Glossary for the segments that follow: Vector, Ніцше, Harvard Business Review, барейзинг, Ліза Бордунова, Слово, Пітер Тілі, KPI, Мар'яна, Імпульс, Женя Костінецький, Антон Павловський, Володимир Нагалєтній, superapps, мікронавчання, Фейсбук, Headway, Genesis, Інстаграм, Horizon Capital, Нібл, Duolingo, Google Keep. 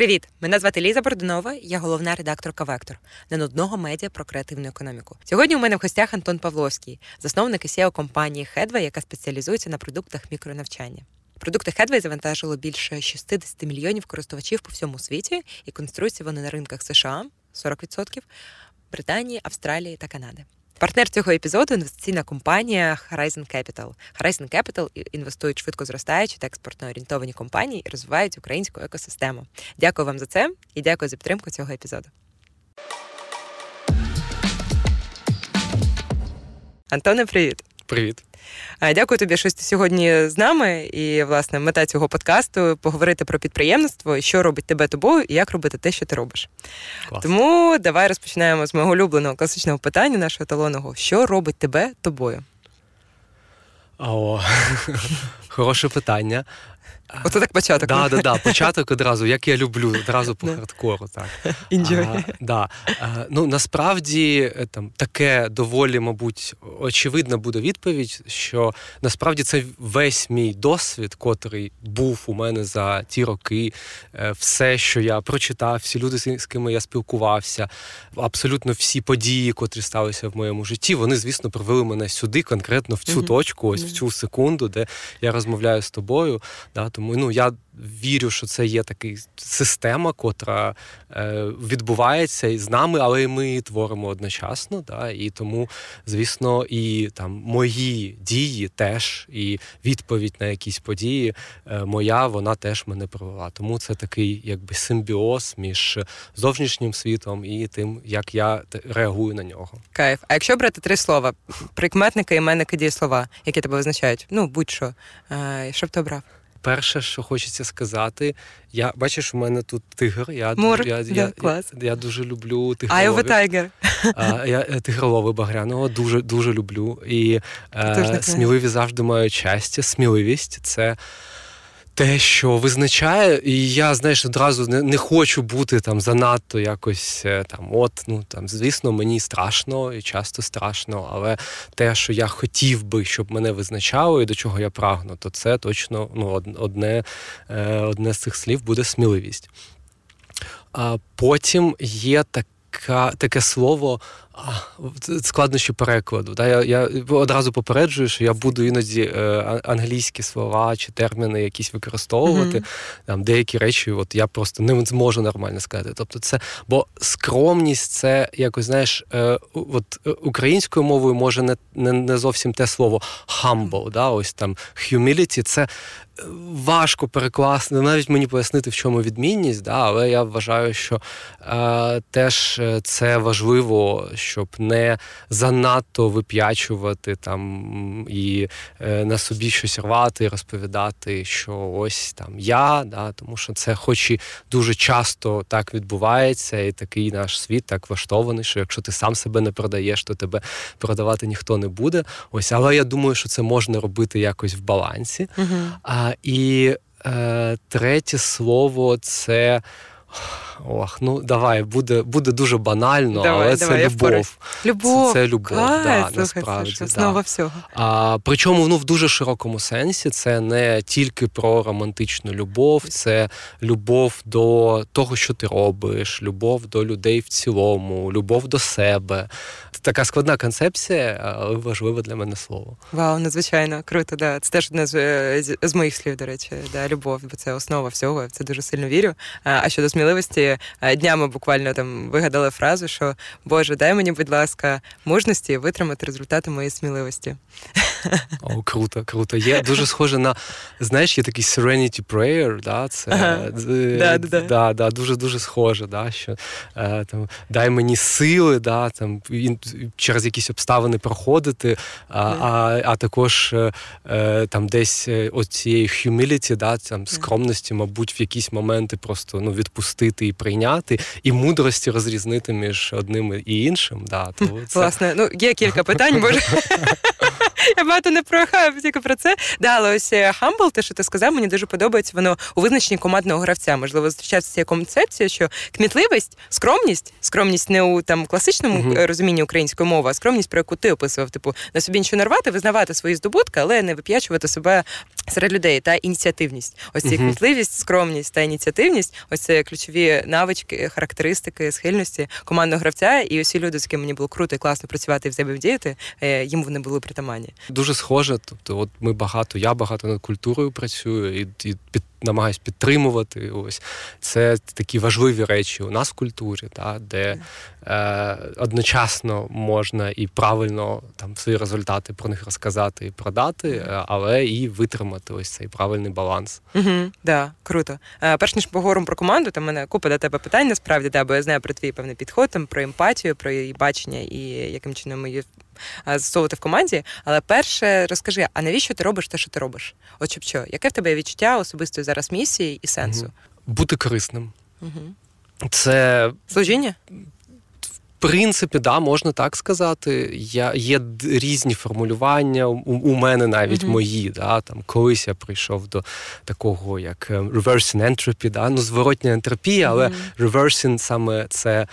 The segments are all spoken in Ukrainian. Привіт! Мене звати Ліза Бордунова, я головна редакторка «Вектор» – ненудного медіа про креативну економіку. Сьогодні у мене в гостях Антон Павловський, засновник і CEO компанії «Headway», яка спеціалізується на продуктах мікронавчання. Продукти Headway завантажили більше 60 мільйонів користувачів по всьому світі, і конструються вони на ринках США – 40%, Британії, Австралії та Канади. Партнер цього епізоду – інвестиційна компанія Horizon Capital. Horizon Capital інвестують швидко зростаючі та експортно-орієнтовані компанії і розвивають українську екосистему. Дякую вам за це і дякую за підтримку цього епізоду. Антоне, привіт! Привіт! Дякую тобі, що ти сьогодні з нами. І, власне, мета цього подкасту – поговорити про підприємництво, що робить тебе тобою і як робити те, що ти робиш. Клас. Тому давай розпочинаємо з мого улюбленого класичного питання нашого талонного. Що робить тебе тобою? О, хороше питання. Оце так початок. Початок одразу, як я люблю, одразу по хардкору. Так. Enjoy. Насправді, таке доволі, мабуть, очевидна буде відповідь, що насправді це весь мій досвід, котрий був у мене за ті роки, все, що я прочитав, всі люди, з ким я спілкувався, абсолютно всі події, котрі сталися в моєму житті, вони, звісно, привели мене сюди, конкретно в цю точку, ось в цю секунду, де я розмовляю з тобою, да, тому я вірю, що це є така система, котра відбувається і з нами, але і ми її творимо одночасно. Да, і тому, звісно, і мої дії теж, і відповідь на якісь події моя, вона теж мене привела. Тому це такий якби симбіоз між зовнішнім світом і тим, як я реагую на нього. Кайф. А якщо брати три слова, прикметники, іменники, дієслова, які тебе визначають? Будь-що. Що б ти обрав? Перше, що хочеться сказати, я бачиш, у мене тут тигр. Я дуже люблю тигроловів. Я тигролови багряного дуже дуже люблю. І сміливі завжди мають щастя. Сміливість це те, що визначає, і я, одразу не хочу бути занадто якось звісно, мені страшно і часто страшно, але те, що я хотів би, щоб мене визначало і до чого я прагну, то це точно одне з цих слів буде сміливість. А потім є таке слово. Складнощі перекладу. Я одразу попереджую, що я буду іноді англійські слова чи терміни якісь використовувати. Деякі речі я просто не зможу нормально сказати. Тобто це, бо скромність це якось, українською мовою може не зовсім те слово humble, humility, це важко перекласти, навіть мені пояснити, в чому відмінність, але я вважаю, що теж це важливо, щоб не занадто вип'ячувати і на собі щось рвати, розповідати, що тому що це хоч і дуже часто так відбувається, і такий наш світ так влаштований, що якщо ти сам себе не продаєш, то тебе продавати ніхто не буде. Але я думаю, що це можна робити якось в балансі. Третє слово – це... буде дуже банально, це любов. Любов. Це любов, насправді. Це основа всього. Причому, в дуже широкому сенсі, це не тільки про романтичну любов, це любов до того, що ти робиш, любов до людей в цілому, любов до себе. Це така складна концепція, але важливе для мене слово. Вау, надзвичайно, круто, да. Це теж одне з моїх слів, до речі, да, любов, бо це основа всього, я в це дуже сильно вірю. А щодо сміливості, днями буквально вигадали фразу, що «Боже, дай мені, будь ласка, мужності витримати результати моєї сміливості». О, круто, круто. Є дуже схоже на, є такий serenity prayer, да, це дуже-дуже схоже, да, що дай мені сили, да, через якісь обставини проходити, а також десь оцієї humility, да, скромності, мабуть, в якісь моменти просто, відпустити і прийняти, і мудрості розрізнити між одним і іншим, да, то це... Власне, є кілька питань, може. Я багато не прохаю тільки про це. Да, але ось Humble, те, що ти сказав, мені дуже подобається воно у визначенні командного гравця. Можливо, зустрічається ця концепція, що кмітливість, скромність не у там класичному розумінні української мови, а скромність, про яку ти описував, типу, на собі нічого не рвати, визнавати свої здобутки, але не вип'ячувати себе серед людей, та ініціативність. Ось ця кмітливість, скромність та ініціативність, ось це ключові навички, характеристики, схильності командного гравця, і усі люди, з якими мені було круто і класно працювати і взаємодіяти, їм вони були притаманні. Дуже схоже, тобто от я багато над культурою працюю і намагаюсь підтримувати. Ось це такі важливі речі у нас в культурі, та, де одночасно можна і правильно там свої результати про них розказати і продати, але і витримати ось цей правильний баланс. Да, круто. Перш ніж поговоримо про команду, там мене купа до тебе питань насправді, да, бо я знаю про твій певний підход, там, про емпатію, про її бачення і яким чином її застосовувати в команді. Але перше розкажи, а навіщо ти робиш те, що ти робиш? От що? Яке в тебе відчуття особистої зараз місії і сенсу? Бути корисним. Це... служіння? В принципі, да, можна так сказати. Є різні формулювання, у мене навіть мої. Да, там, колись я прийшов до такого, як reversing entropy, да, ну, зворотня ентропія, але reversing саме це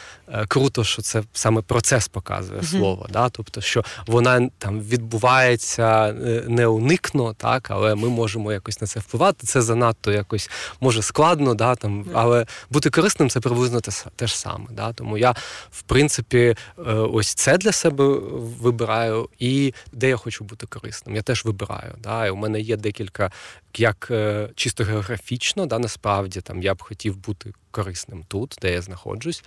круто, що це саме процес показує слово. Да, тобто, що вона там відбувається неуникно, так, але ми можемо якось на це впливати. Це занадто якось, може, складно, да, там, але бути корисним – це приблизно те ж саме. Да, тому я, в принципі, ось це для себе вибираю, і де я хочу бути корисним, я теж вибираю. Да? І у мене є декілька, як чисто географічно, да, насправді там я б хотів бути корисним тут, де я знаходжусь.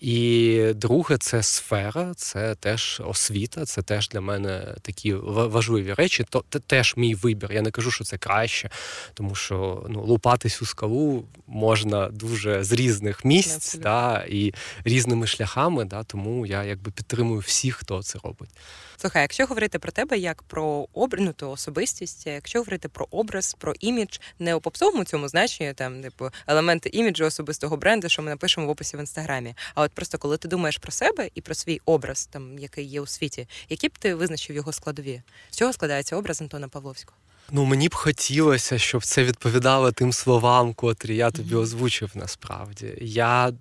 І друге, це сфера, це теж освіта, це теж для мене такі важливі речі, то теж мій вибір. Я не кажу, що це краще, тому що ну, лупатись у скалу можна дуже з різних місць, да, і різними шляхами, да, тому я якби підтримую всіх, хто це робить. Слухай, якщо говорити про тебе як про обринуту особистість, якщо говорити про образ, про імідж, не у попсовому цьому значенні, там, типу, елементи іміджу особистого бренду, що ми напишемо в описі в Інстаграмі, а от просто коли ти думаєш про себе і про свій образ, там, який є у світі, які б ти визначив його складові? З чого складається образ Антона Павловського? Ну, мені б хотілося, щоб це відповідало тим словам, котрі я тобі озвучив насправді. Я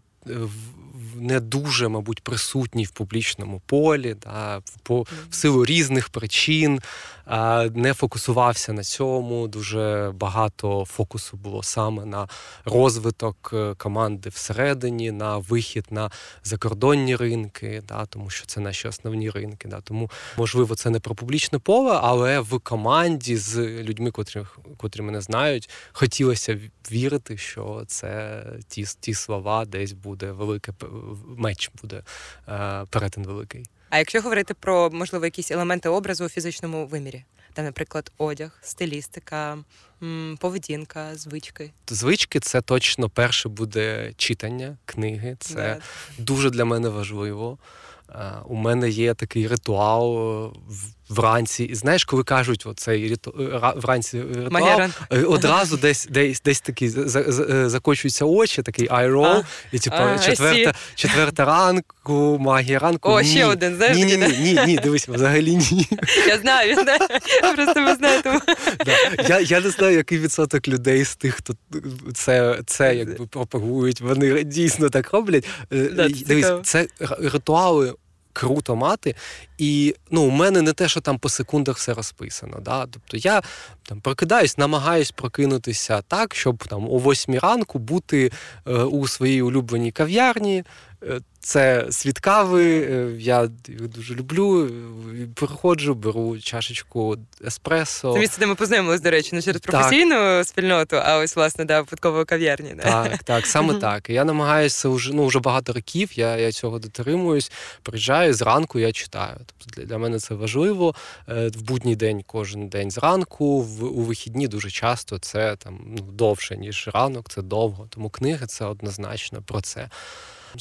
не дуже, мабуть, присутній в публічному полі, да, в силу різних причин, не фокусувався на цьому. Дуже багато фокусу було саме на розвиток команди всередині, на вихід на закордонні ринки, да, тому що це наші основні ринки. Да, тому, можливо, це не про публічне поле, але в команді з людьми, котрі мене знають, хотілося вірити, що це ті слова десь буде велике, меч буде, перетин великий. А якщо говорити про, можливо, якісь елементи образу у фізичному вимірі? Там, наприклад, одяг, стилістика, поведінка, звички. Звички – це точно перше буде читання книги. Це дуже для мене важливо. У мене є такий ритуал вранці. І знаєш, коли кажуть оцей вранці ритуал, одразу десь такі закочуються очі, такий айрол, і типу четверта ранку, магія ранку. О, ні, ще один, знаєш? Ні, дивись, взагалі ні. Я знаю. Просто ви знаєте. Я не знаю, який відсоток людей з тих, хто це якби пропагують, вони дійсно так роблять. Дивись, це ритуали круто мати. І ну, у мене не те, що там по секундах все розписано. Да? Тобто я там прокидаюсь, намагаюсь прокинутися так, щоб там о 8 ранку бути у своїй улюбленій кав'ярні. Це світ кави, я дуже люблю. Приходжу, беру чашечку еспресо. Це місце, де ми познайомилися, до речі, не через професійну спільноту, а ось, власне, да, випадково кав'ярні. Да? Так, саме так. Я намагаюся вже багато років, я цього дотримуюсь, приїжджаю, зранку я читаю. Тобто для мене це важливо. В будній день, кожен день зранку, у вихідні дуже часто це там довше, ніж ранок, це довго. Тому книги – це однозначно про це.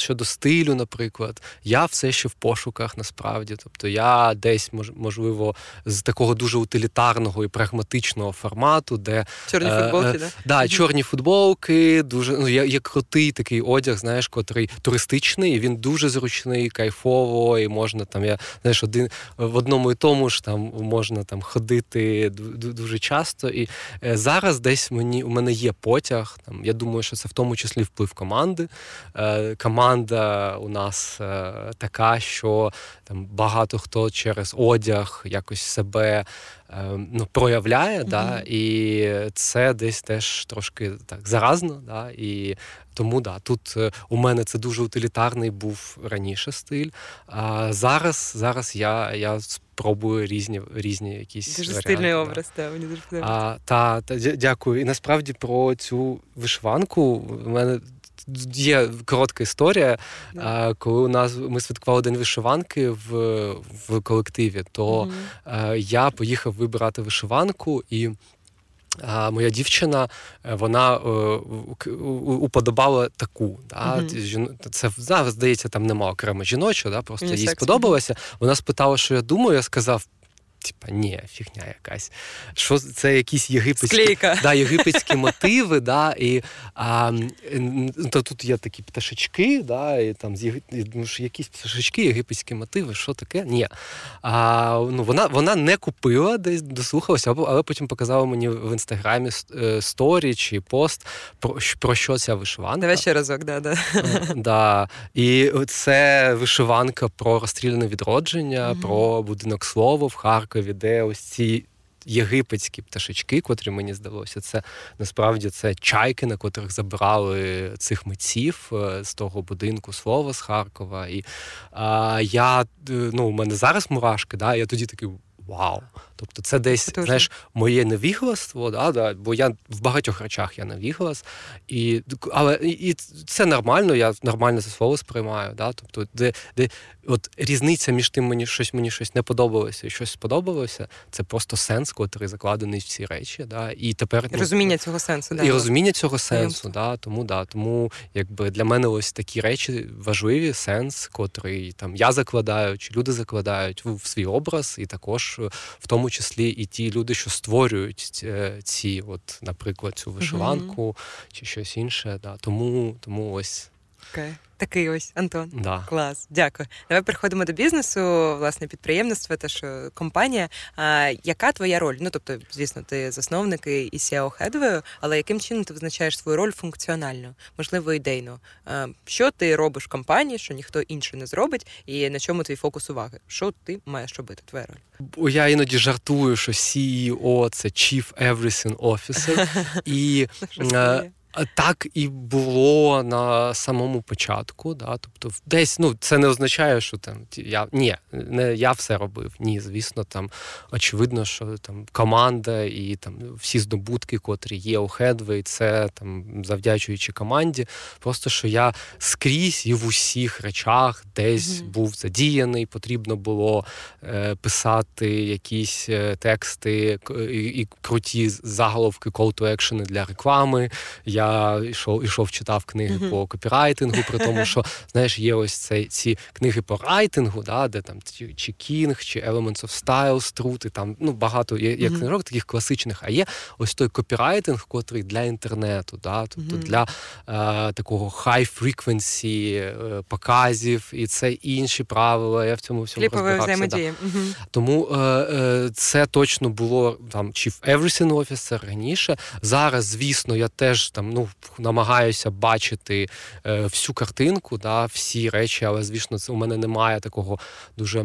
щодо стилю, наприклад, я все ще в пошуках насправді. Тобто я десь, можливо, з такого дуже утилітарного і прагматичного формату, де... Чорні футболки, да? Да, чорні футболки, дуже, ну, є крутий такий одяг, знаєш, котрий туристичний, і він дуже зручний, кайфово, і можна там, я, знаєш, в одному і тому ж там можна там ходити дуже часто. І зараз десь у мене є потяг, там, я думаю, що це в тому числі вплив команди. Команда у нас така, що там багато хто через одяг якось себе проявляє, mm-hmm. да, і це десь теж трошки так заразно, да, і тому да, тут у мене це дуже утилітарний був раніше стиль, а зараз я пробую різні якісь дуже варіанти. Дуже стильний образ, да. Мені дуже подобається. Дякую. І насправді про цю вишиванку в мене є коротка історія, коли ми святкували День вишиванки в колективі, то mm-hmm. я поїхав вибирати вишиванку, і моя дівчина, вона уподобала таку. Да? Mm-hmm. Це, да, здається, там нема окремо жіночого, да? Просто їй сподобалося. Вона спитала, що я думаю, я сказав, типа, ні, фігня якась. Що це якісь єгипетські мотиви, да, і то тут є такі пташечки, да, і там якісь пташечки, єгипетські мотиви, що таке? Ні. Вона не купила, десь дослухалася, але потім показала мені в Інстаграмі сторі чи пост, про що ця вишиванка. Давай ще разок, да. Да. І це вишиванка про розстріляне відродження, mm-hmm. про будинок Слово в Харкові, де ось ці єгипетські пташечки, котрі, мені здалося, це насправді це чайки, на котрих забрали цих митців з того будинку Слово з Харкова. І у мене зараз мурашки, да, я тоді такий вау. Тобто це десь, знаєш, моє невігластво, да, бо я в багатьох речах я невіглас, але це нормально, я нормально це слово сприймаю. Да, тобто, де от різниця між тим, мені щось не подобалося і щось сподобалося, це просто сенс, котрий закладений в ці речі. Да, і тепер розуміння цього сенсу, да. І розуміння цього сенсу, да, тому якби для мене ось такі речі важливі, сенс, котрий там я закладаю, чи люди закладають в свій образ, і також в тому числі і ті люди, що створюють ці, от, наприклад, цю вишиванку mm-hmm. чи щось інше. Да. Тому ось. Okay. Такий ось, Антон. Да. Клас, дякую. Давай переходимо до бізнесу, власне, підприємництва, те, що компанія. Яка твоя роль? Ну, тобто, звісно, ти засновник і CEO Headway, але яким чином ти визначаєш свою роль функціонально, можливо, ідейно? Що ти робиш в компанії, що ніхто інший не зробить, і на чому твій фокус уваги? Що ти маєш робити, твоя роль? Я іноді жартую, що CEO – це Chief Everything Officer, і... Так і було на самому початку, да, тобто десь, це не означає, що там я все робив. Ні, звісно, там очевидно, що там команда і там всі здобутки, котрі є у Headway, це там завдячуючи команді. Просто що я скрізь і в усіх речах десь mm-hmm. був задіяний, потрібно було писати якісь тексти і круті заголовки, call to action для реклами. Я йшов, читав книги mm-hmm. по копірайтингу, при тому, що, знаєш, є ось ці книги по райтингу, да, де там чи Кінг, чи Elements of Style, Струт, і там, багато є mm-hmm. книжок таких класичних, а є ось той копірайтинг, котрий для інтернету, да, тобто mm-hmm. для такого high frequency показів, і це інші правила, я в цьому всьому розбирався. Да. Mm-hmm. Тому це точно було там Chief Everything Officer раніше. Зараз, звісно, я теж там, намагаюся бачити всю картинку, да, всі речі, але, звісно, це у мене немає такого дуже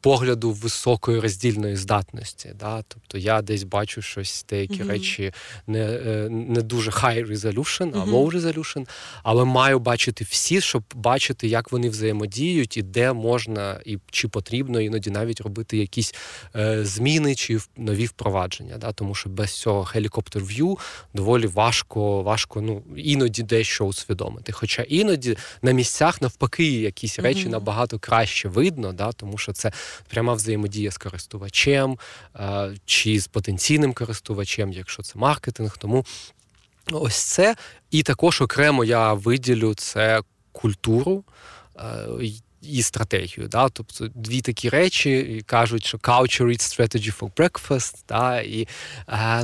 погляду високої роздільної здатності. Да? Тобто я десь бачу щось, деякі mm-hmm. речі не дуже high resolution, а low resolution, але маю бачити всі, щоб бачити, як вони взаємодіють і де можна, і чи потрібно іноді навіть робити якісь зміни чи нові впровадження. Да? Тому що без цього helicopter view доволі важко іноді дещо усвідомити. Хоча іноді на місцях навпаки якісь речі mm-hmm. набагато краще видно, да, тому що це пряма взаємодія з користувачем чи з потенційним користувачем, якщо це маркетинг. Тому ось це. І також окремо я виділю це культуру і стратегію. Да? Тобто дві такі речі, кажуть, що culture eats strategy for breakfast. Да? І,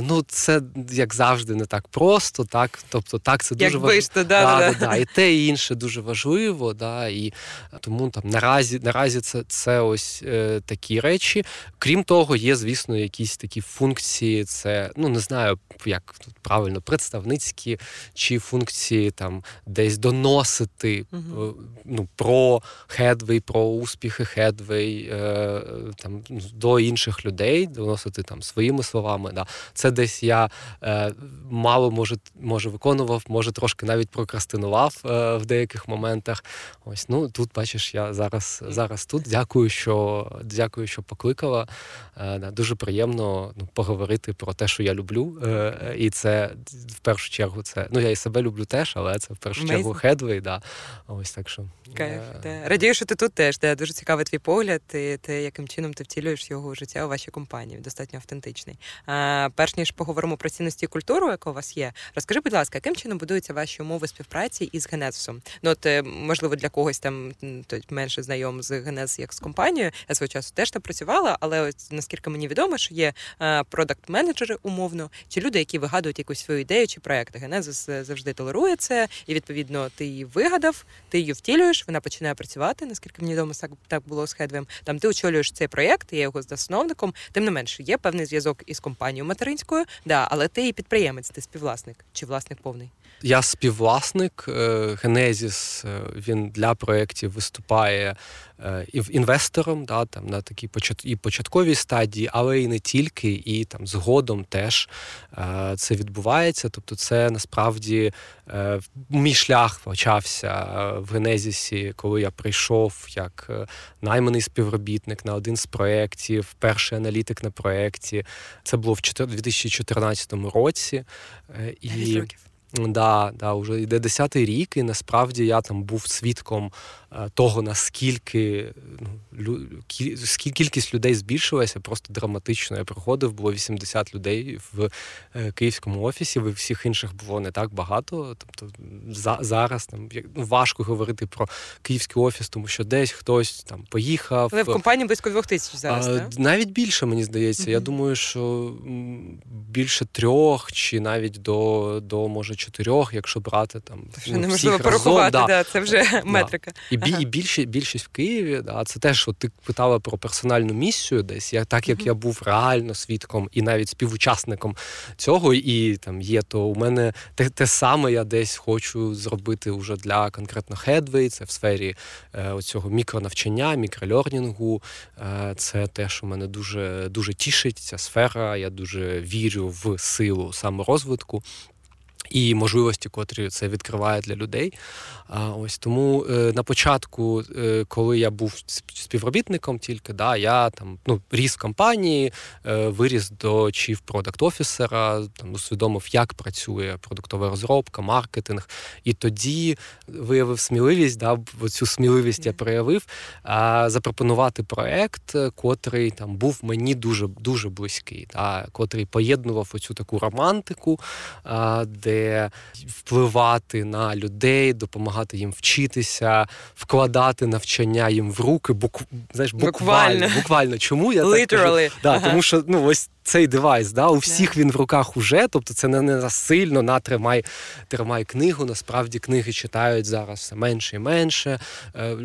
ну, це, як завжди, не так просто. Так? Тобто, так, це дуже важливо. І те, і інше дуже важливо. Да? І тому там, наразі це ось такі речі. Крім того, є, звісно, якісь такі функції, це, ну, не знаю, як тут правильно, представницькі, чи функції там десь доносити ну, про Headway, про успіхи Headway там, до інших людей, доносити там своїми словами. Да. Це десь я мало, може, виконував, може, трошки навіть прокрастинував в деяких моментах. Ось, ну, тут, бачиш, я зараз тут. Дякую, що покликала. Дуже приємно поговорити про те, що я люблю. І це, в першу чергу, це... Ну, я і себе люблю теж, але це, в першу чергу, Headway. Да. Ось так, що... Кайф, да. Радію, що ти тут теж. Да. Дуже цікавий твій погляд і те, яким чином ти втілюєш його у життя у вашій компанії. Достатньо автентичний. Перш ніж поговоримо про цінності і культуру, яка у вас є, розкажи, будь ласка, яким чином будуються ваші умови співпраці із Генезисом? Ну, от, можливо, для когось там менше знайом з Генезис як з компанією. Я свого часу теж там працювала, але ось, наскільки мені відомо, що є продакт-менеджери умовно, чи люди, які вигадують якусь свою ідею чи проєкт. Генезис завжди толерує це, і, відповідно, ти її вигадав, ти її втілюєш, вона починає працювати, наскільки мені відомо, так було з Headway. Там ти очолюєш цей проєкт, є його засновником, тим не менше, є певний зв'язок із компанією материнською, да, але ти і підприємець, ти співвласник, чи власник повний? Я співвласник. Genesis, він для проєктів виступає інвестором, да, там, на такій початковій стадії, але і не тільки, і там згодом теж це відбувається. Тобто це насправді мій шлях почався в Генезісі, коли я прийшов як найманий співробітник на один з проєктів, перший аналітик на проєкті. Це було в 2014 році. 10 років. Да, вже йде 10-й рік, і насправді я там був свідком того, наскільки кількість людей збільшилася, просто драматично. Я приходив, було 80 людей в київському офісі, в всіх інших було не так багато. Тобто зараз там важко говорити про київський офіс, тому що десь хтось там поїхав. Але в компанії близько 2000 зараз, так? Навіть більше, мені здається. Я думаю, що більше 3 чи навіть до може 4, якщо брати там неможливо порахувати, разом, да. Це вже метрика. І більшість в Києві, да, це теж, що ти питала про персональну місію десь, так як я був реально свідком і навіть співучасником цього, і там є, то у мене те саме я десь хочу зробити уже для конкретно Headway, це в сфері оцього мікронавчання, мікролернінгу, це те, що мене дуже, дуже тішить, ця сфера, я дуже вірю в силу саморозвитку і можливості, котрі це відкриває для людей. Ось тому на початку, коли я був співробітником тільки, да, я там, ну, ріс в компанії, виріс до chief product officer, там усвідомив, як працює продуктова розробка, маркетинг, і тоді виявив сміливість, да, цю сміливість я проявив, запропонувати проект, котрий там був мені дуже, дуже близький, да, котрий поєднував оцю таку романтику, де впливати на людей, допомагати їм вчитися, вкладати навчання їм в руки, буквально. Чому я так кажу? Да, тому що, ну, ось цей девайс, да, у всіх він в руках уже, тобто це не насильно, на тримай книгу, насправді книги читають зараз все менше і менше,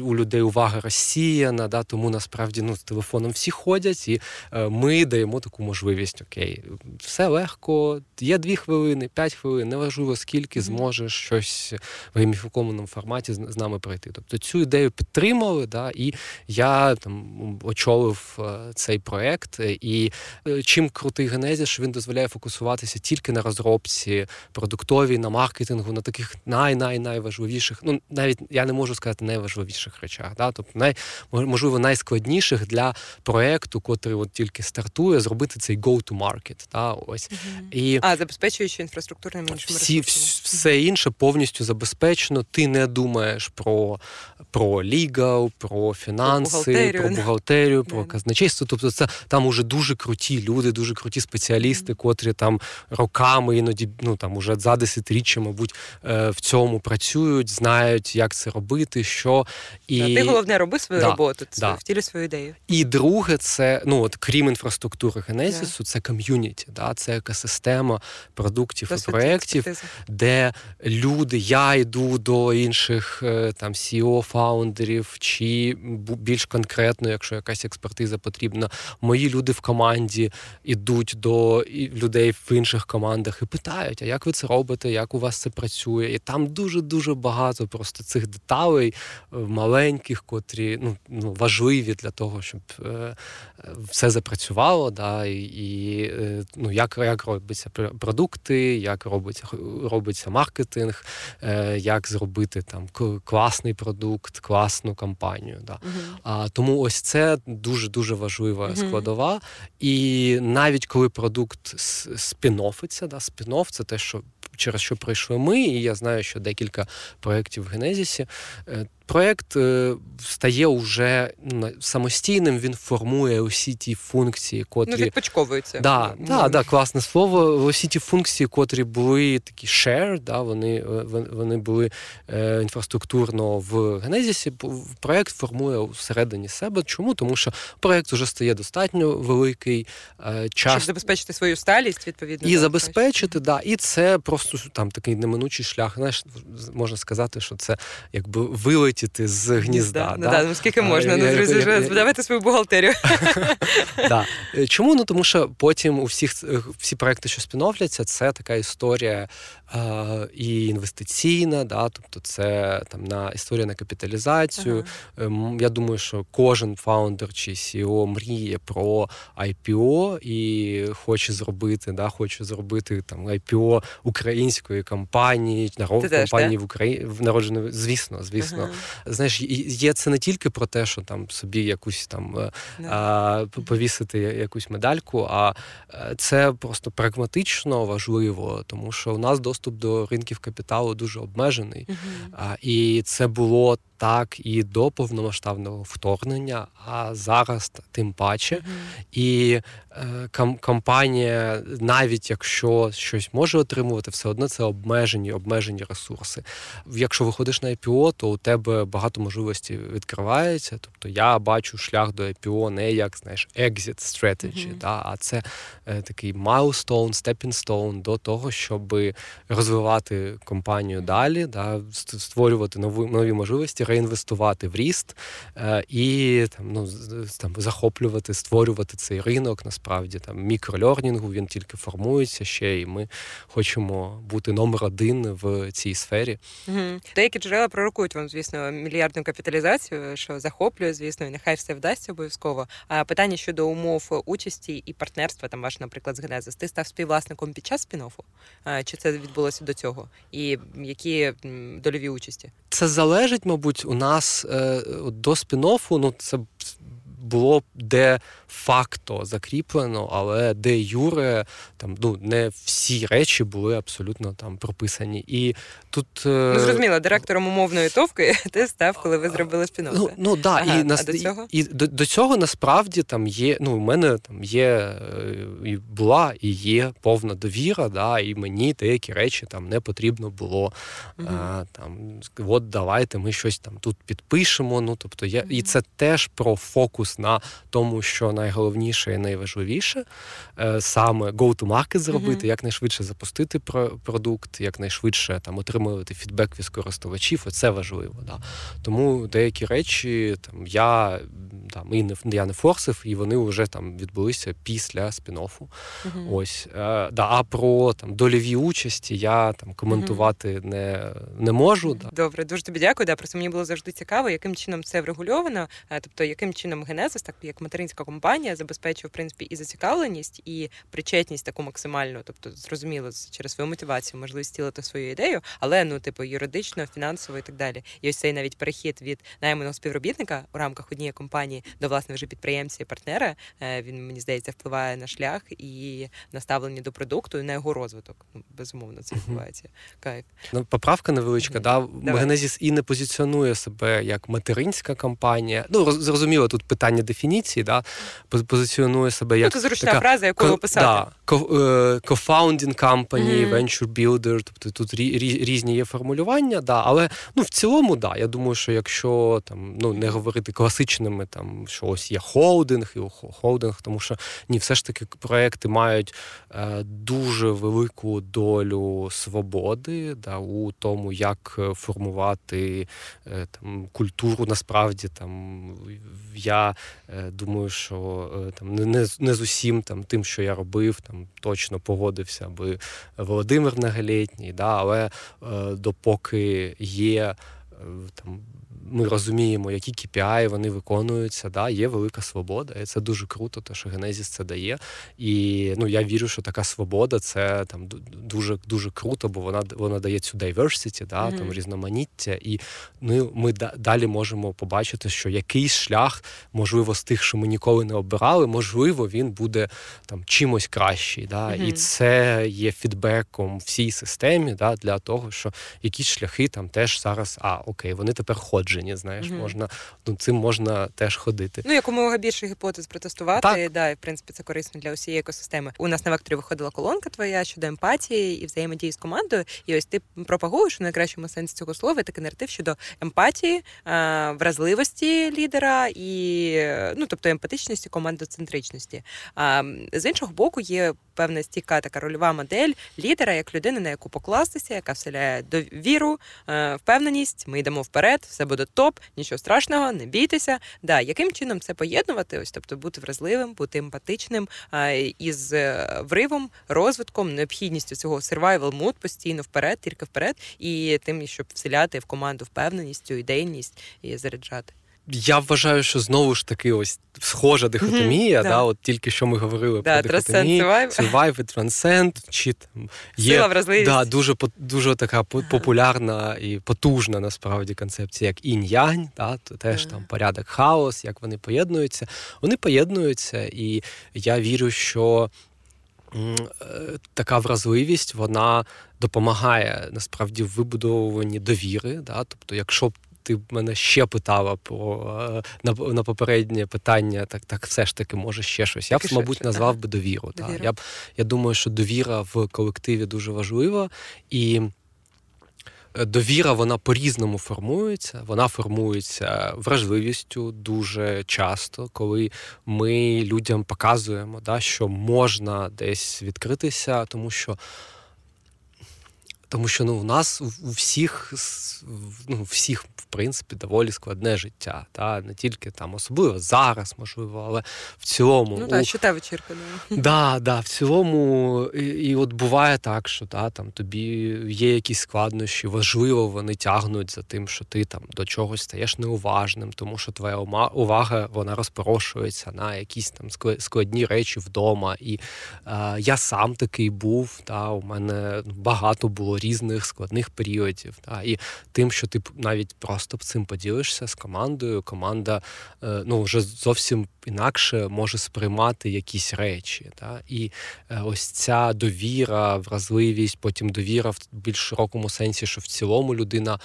у людей увага розсіяна, да, тому насправді, ну, з телефоном всі ходять, і ми даємо таку можливість, окей, все легко, є 2 хвилини, 5 хвилин, неважливо скільки, зможеш щось в гейміфікованому форматі з нами пройти. Тобто цю ідею підтримали, да, і я там очолив цей проєкт, і чим крутий Генезис, що він дозволяє фокусуватися тільки на розробці продуктовій, на маркетингу, на таких найважливіших, ну, навіть я не можу сказати найважливіших речах, да? Тобто можливо найскладніших для проєкту, котрий от тільки стартує, зробити цей go-to-market. Да? Ось. І... забезпечуючи інфраструктурними все інше повністю забезпечено. Ти не думаєш про лігал, про фінанси, про бухгалтерію, про казначейство. Тобто це там уже дуже круті люди, дуже круті спеціалісти, котрі там роками, іноді там уже за десятиріччя, мабуть, в цьому працюють, знають, як це робити, що. І ти головне роби свою роботу, втілюй свою ідею. І друге, це крім інфраструктури Генезісу, це ком'юніті, це екосистема продуктів і проєктів, де люди, я йду до інших там CEO-фаундерів, чи більш конкретно, якщо якась експертиза потрібна, мої люди в команді йдуть до людей в інших командах і питають, а як ви це робите, як у вас це працює. І там дуже-дуже багато просто цих деталей маленьких, котрі важливі для того, щоб все запрацювало, як робиться продукти, як робиться маркетинг, як зробити там класний продукт, класну кампанію. Да. Mm-hmm. Тому ось це дуже-дуже важлива складова. І навіть коли продукт спін-оффиться, спін-офф – це те, що через що пройшли ми, і я знаю, що декілька проєктів в Генезісі. Проєкт стає вже самостійним, він формує усі ті функції, котрі... відпочковується. Класне слово. Усі ті функції, котрі були такі share, вони були інфраструктурно в Генезісі. Проєкт формує всередині себе. Чому? Тому що проєкт вже стає достатньо великий. Щоб забезпечити свою сталість, відповідно. І забезпечити, і це просто там такий неминучий шлях. Знаєш, можна сказати, що це якби вилетіти з гнізда. Скільки можна давати свою бухгалтерію. Чому? Тому що потім всі проекти, що спін-оффляться, це така історія і інвестиційна, тобто це історія на капіталізацію. Я думаю, що кожен фаундер чи CEO мріє про IPO і хоче зробити IPO української компанії, компанії в Україні, народженої, звісно. Знаєш, є це не тільки про те, що там собі якусь повісити якусь медальку, а це просто прагматично важливо, тому що у нас доступ до ринків капіталу дуже обмежений. І це було так і до повномасштабного вторгнення, а зараз тим паче. І компанія, навіть якщо щось може отримувати, все одно це обмежені ресурси. Якщо виходиш на IPO, то у тебе багато можливостей відкривається. Тобто я бачу шлях до IPO не як, exit strategy, а це такий milestone, stepping stone до того, щоб розвивати компанію далі, створювати нові можливості, реінвестувати в ріст і захоплювати, створювати цей ринок. Насправді, мікролернінгу, він тільки формується ще, і ми хочемо бути номер один в цій сфері. Деякі джерела пророкують вам, звісно, мільярдну капіталізацію, що захоплює, звісно, і нехай все вдасться обов'язково. А питання щодо умов участі і партнерства, там ваш, наприклад, з Генезис. Ти став співвласником під час спін-оффу? Чи це відбулося до цього? І які дольові участі? Це залежить, мабуть, у нас до спін-оффу, це було де-факто закріплено, але де-юре не всі речі були абсолютно прописані. І тут... зрозуміло, директором умовної товки ти став, коли ви зробили спін-офф. До цього насправді там є, у мене там є, і була, і є повна довіра, і мені деякі речі там не потрібно було. Давайте ми щось там тут підпишемо. І це теж про фокус на тому, що найголовніше і найважливіше, саме go-to-market зробити, якнайшвидше запустити продукт, якнайшвидше отримувати фідбек від користувачів, це важливо. Тому деякі речі я не форсив, і вони вже відбулися після спін-оффу. А про дольові участі я коментувати не можу. Добре, дуже тобі дякую. Просто мені було завжди цікаво, яким чином це врегульовано, тобто яким чином Генезис, так як материнська компанія, забезпечує, в принципі, і зацікавленість, і причетність таку максимальну, тобто, зрозуміло, через свою мотивацію, можливість втілити свою ідею, але, юридично, фінансово і так далі. І ось цей навіть перехід від найманого співробітника у рамках однієї компанії підготовлений до власне вже підприємця і партнера, він, мені здається, впливає на шлях і на ставлення до продукту, і на його розвиток. Безумовно, це відбувається. Кайф. Поправка невеличка, да? Genesis і не позиціонує себе як материнська компанія. Ну, зрозуміло, тут питання дефініції, да? Позиціонує себе як... Ну, це зручна фраза, яку описати. Да, co-founding company, venture builder, тобто тут різні є формулювання, да, але, ну, в цілому, да, я думаю, що якщо, там, ну, не говорити класичними, там, що ось є холдинг, і холдинг, тому що, ні, все ж таки проекти мають дуже велику долю свободи, да, у тому, як формувати, там, культуру, насправді, там, я думаю, що, там, не з усім, там, тим, що я робив, там, точно погодився би Володимир Нагалєтній, да, але допоки є, там, ми розуміємо, які KPI вони виконуються, да, є велика свобода, і це дуже круто, те, що Genesis це дає. І, ну, я вірю, що така свобода, це там дуже круто, бо вона дає цю diversity, да, там різноманіття, і, ну, ми далі можемо побачити, що якийсь шлях, можливо, з тих, що ми ніколи не обирали, можливо, він буде там чимось кращий, да, і це є фідбеком всій системі, да, для того, що якісь шляхи там теж зараз, окей, вони тепер ходжені. Знаєш, можна, ну, цим можна теж ходити. Ну, якомога більше гіпотез протестувати, так. Да, і, в принципі, це корисно для усієї екосистеми. У нас на Векторі виходила колонка твоя щодо емпатії і взаємодії з командою, і ось ти пропагуєш у найкращому сенсі цього слова такий наратив щодо емпатії, вразливості лідера і, ну, тобто, емпатичності, командоцентричності. З іншого боку, є певна стійка така рольова модель лідера, як людини, на яку покластися, яка вселяє довіру, впевненість, ми йдемо вперед, все буде топ, нічого страшного, не бійтеся. Да, яким чином це поєднувати? Ось, тобто, бути вразливим, бути емпатичним, із вривом, розвитком, необхідністю цього survival mood, постійно вперед, тільки вперед, і тим, щоб вселяти в команду впевненістю, ідейність і заряджати. Я вважаю, що знову ж таки ось схожа дихотомія, да, от тільки що ми говорили про дихотомію, survive і transcend, чи там є, да, дуже така популярна і потужна насправді концепція, як інь-янь, да, то теж там порядок, хаос, як вони поєднуються. Вони поєднуються, і я вірю, що така вразливість, вона допомагає насправді в вибудовуванні довіри, да, тобто якщо ти мене ще питала про на попереднє питання, так все ж таки, може, ще щось. Я б, мабуть, назвав би довіру. Довіру. Та. Я думаю, що довіра в колективі дуже важлива. І довіра, вона по-різному формується. Вона формується вразливістю дуже часто, коли ми людям показуємо, да, що можна десь відкритися, тому що ну, у нас у всіх, ну, всіх, в принципі, доволі складне життя. Та? Не тільки там, особливо зараз, можливо, але в цілому. Ну так, що та вечірка. Да, в цілому. І от буває так, що та, там, тобі є якісь складнощі, важливо, вони тягнуть за тим, що ти там до чогось стаєш неуважним, тому що твоя увага, вона розпорошується на якісь там складні речі вдома. І я сам такий був, та, у мене багато було різних складних періодів. Та, і тим, що ти навіть просто цим поділишся з командою, команда, ну, вже зовсім інакше може сприймати якісь речі. Та. І ось ця довіра, вразливість, потім довіра в більш широкому сенсі, що в цілому людина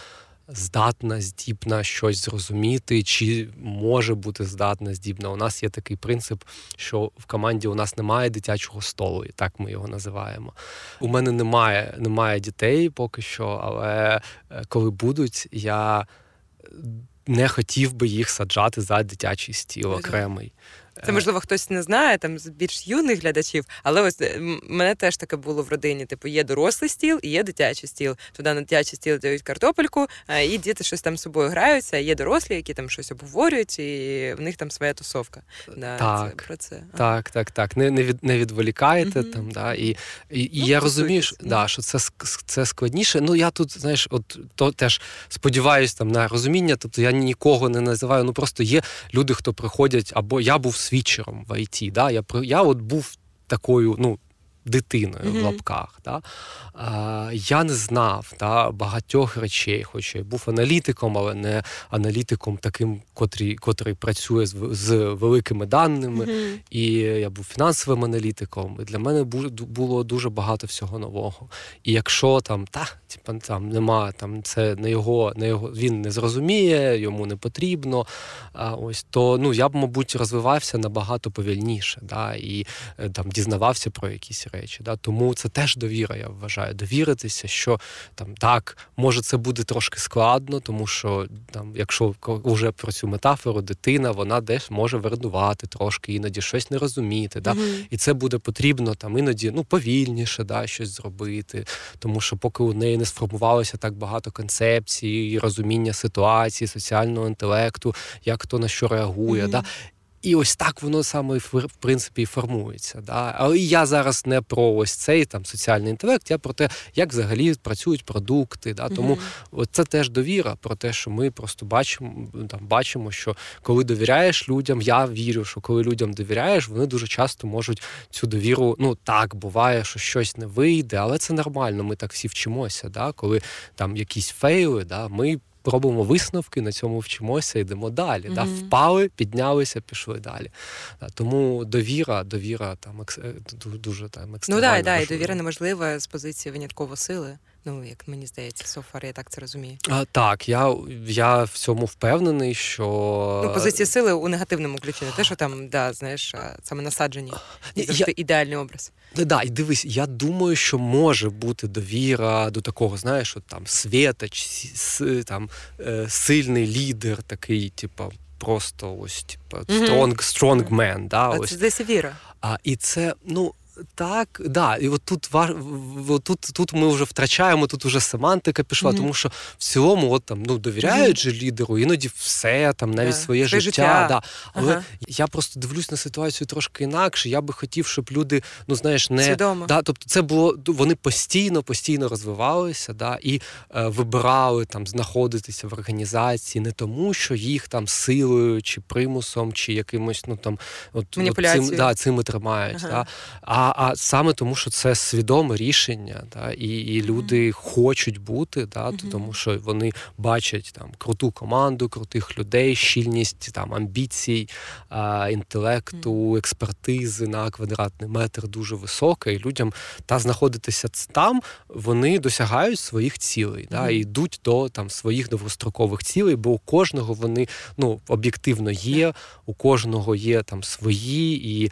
здатна, здібна щось зрозуміти, чи може бути здатна, здібна. У нас є такий принцип, що в команді у нас немає дитячого столу, і так ми його називаємо. У мене немає дітей поки що, але коли будуть, я не хотів би їх саджати за дитячий стіл окремий. Це, можливо, хтось не знає, там, з більш юних глядачів, але ось мене теж таке було в родині, типу, є дорослий стіл і є дитячий стіл. Туди на дитячий стіл дають картопельку, і діти щось там з собою граються, є дорослі, які там щось обговорюють, і в них там своя тусовка. Да, так, це, про це. Так. Не відволікаєте, там, да, і ну, я розумію, да, що це складніше. Ну, я тут, знаєш, от то теж сподіваюсь там на розуміння, тобто я нікого не називаю, ну, просто є люди, хто приходять, або я був свідчером в IT, да, я от був такою, ну, дитиною в лапках. Да? Я не знав багатьох речей, хоча я був аналітиком, але не аналітиком таким, котрий працює з великими даними. І я був фінансовим аналітиком, і для мене було дуже багато всього нового. І якщо це не його, він не зрозуміє, йому не потрібно, то я б, мабуть, розвивався набагато повільніше, і дізнавався про якісь речі. Да? Тому це теж довіра, я вважаю. Довіритися, що може це буде трошки складно, тому що якщо вже про цю метафору, дитина, вона десь може вернувати трошки, іноді щось не розуміти. Да? І це буде потрібно іноді повільніше щось зробити, тому що поки у неї не сформувалося так багато концепцій і розуміння ситуації, соціального інтелекту, як хто на що реагує. Да? І ось так воно саме, в принципі, і формується. Да? Але я зараз не про ось цей соціальний інтелект, я про те, як взагалі працюють продукти. Да? Тому це теж довіра про те, що ми просто бачимо, що коли довіряєш людям, я вірю, що коли людям довіряєш, вони дуже часто можуть цю довіру, буває, що щось не вийде, але це нормально, ми так всі вчимося. Да? Коли якісь фейли, ми робимо висновки, на цьому вчимося, йдемо далі. Mm-hmm. Впали, піднялися, пішли далі. Тому довіра дуже екстремально. І довіра неможлива з позиції винятково сили. Як мені здається, я так це розумію. Так, я в цьому впевнений, що... позиція сили у негативному ключі, не те, що саме насаджені, ідеальний образ. І дивись, я думаю, що може бути довіра до такого, що світоч, сильний лідер, такий, просто strong man. Це десь віра. І це, так, і тут ми вже втрачаємо, тут вже семантика пішла, тому що в цілому довіряють же лідеру, іноді все, навіть своє життя. Але я просто дивлюсь на ситуацію трошки інакше, я би хотів, щоб люди, свідомо. Тобто це було, вони постійно розвивалися, і вибирали знаходитися в організації не тому, що їх силою, чи примусом, чи якимось, цими тримають, а саме тому, що це свідоме рішення, і люди хочуть бути, тому що вони бачать круту команду, крутих людей, щільність амбіцій, інтелекту, експертизи на квадратний метр дуже висока, і людям знаходитися там, вони досягають своїх цілей, і йдуть до своїх довгострокових цілей, бо у кожного вони об'єктивно є, у кожного є свої, і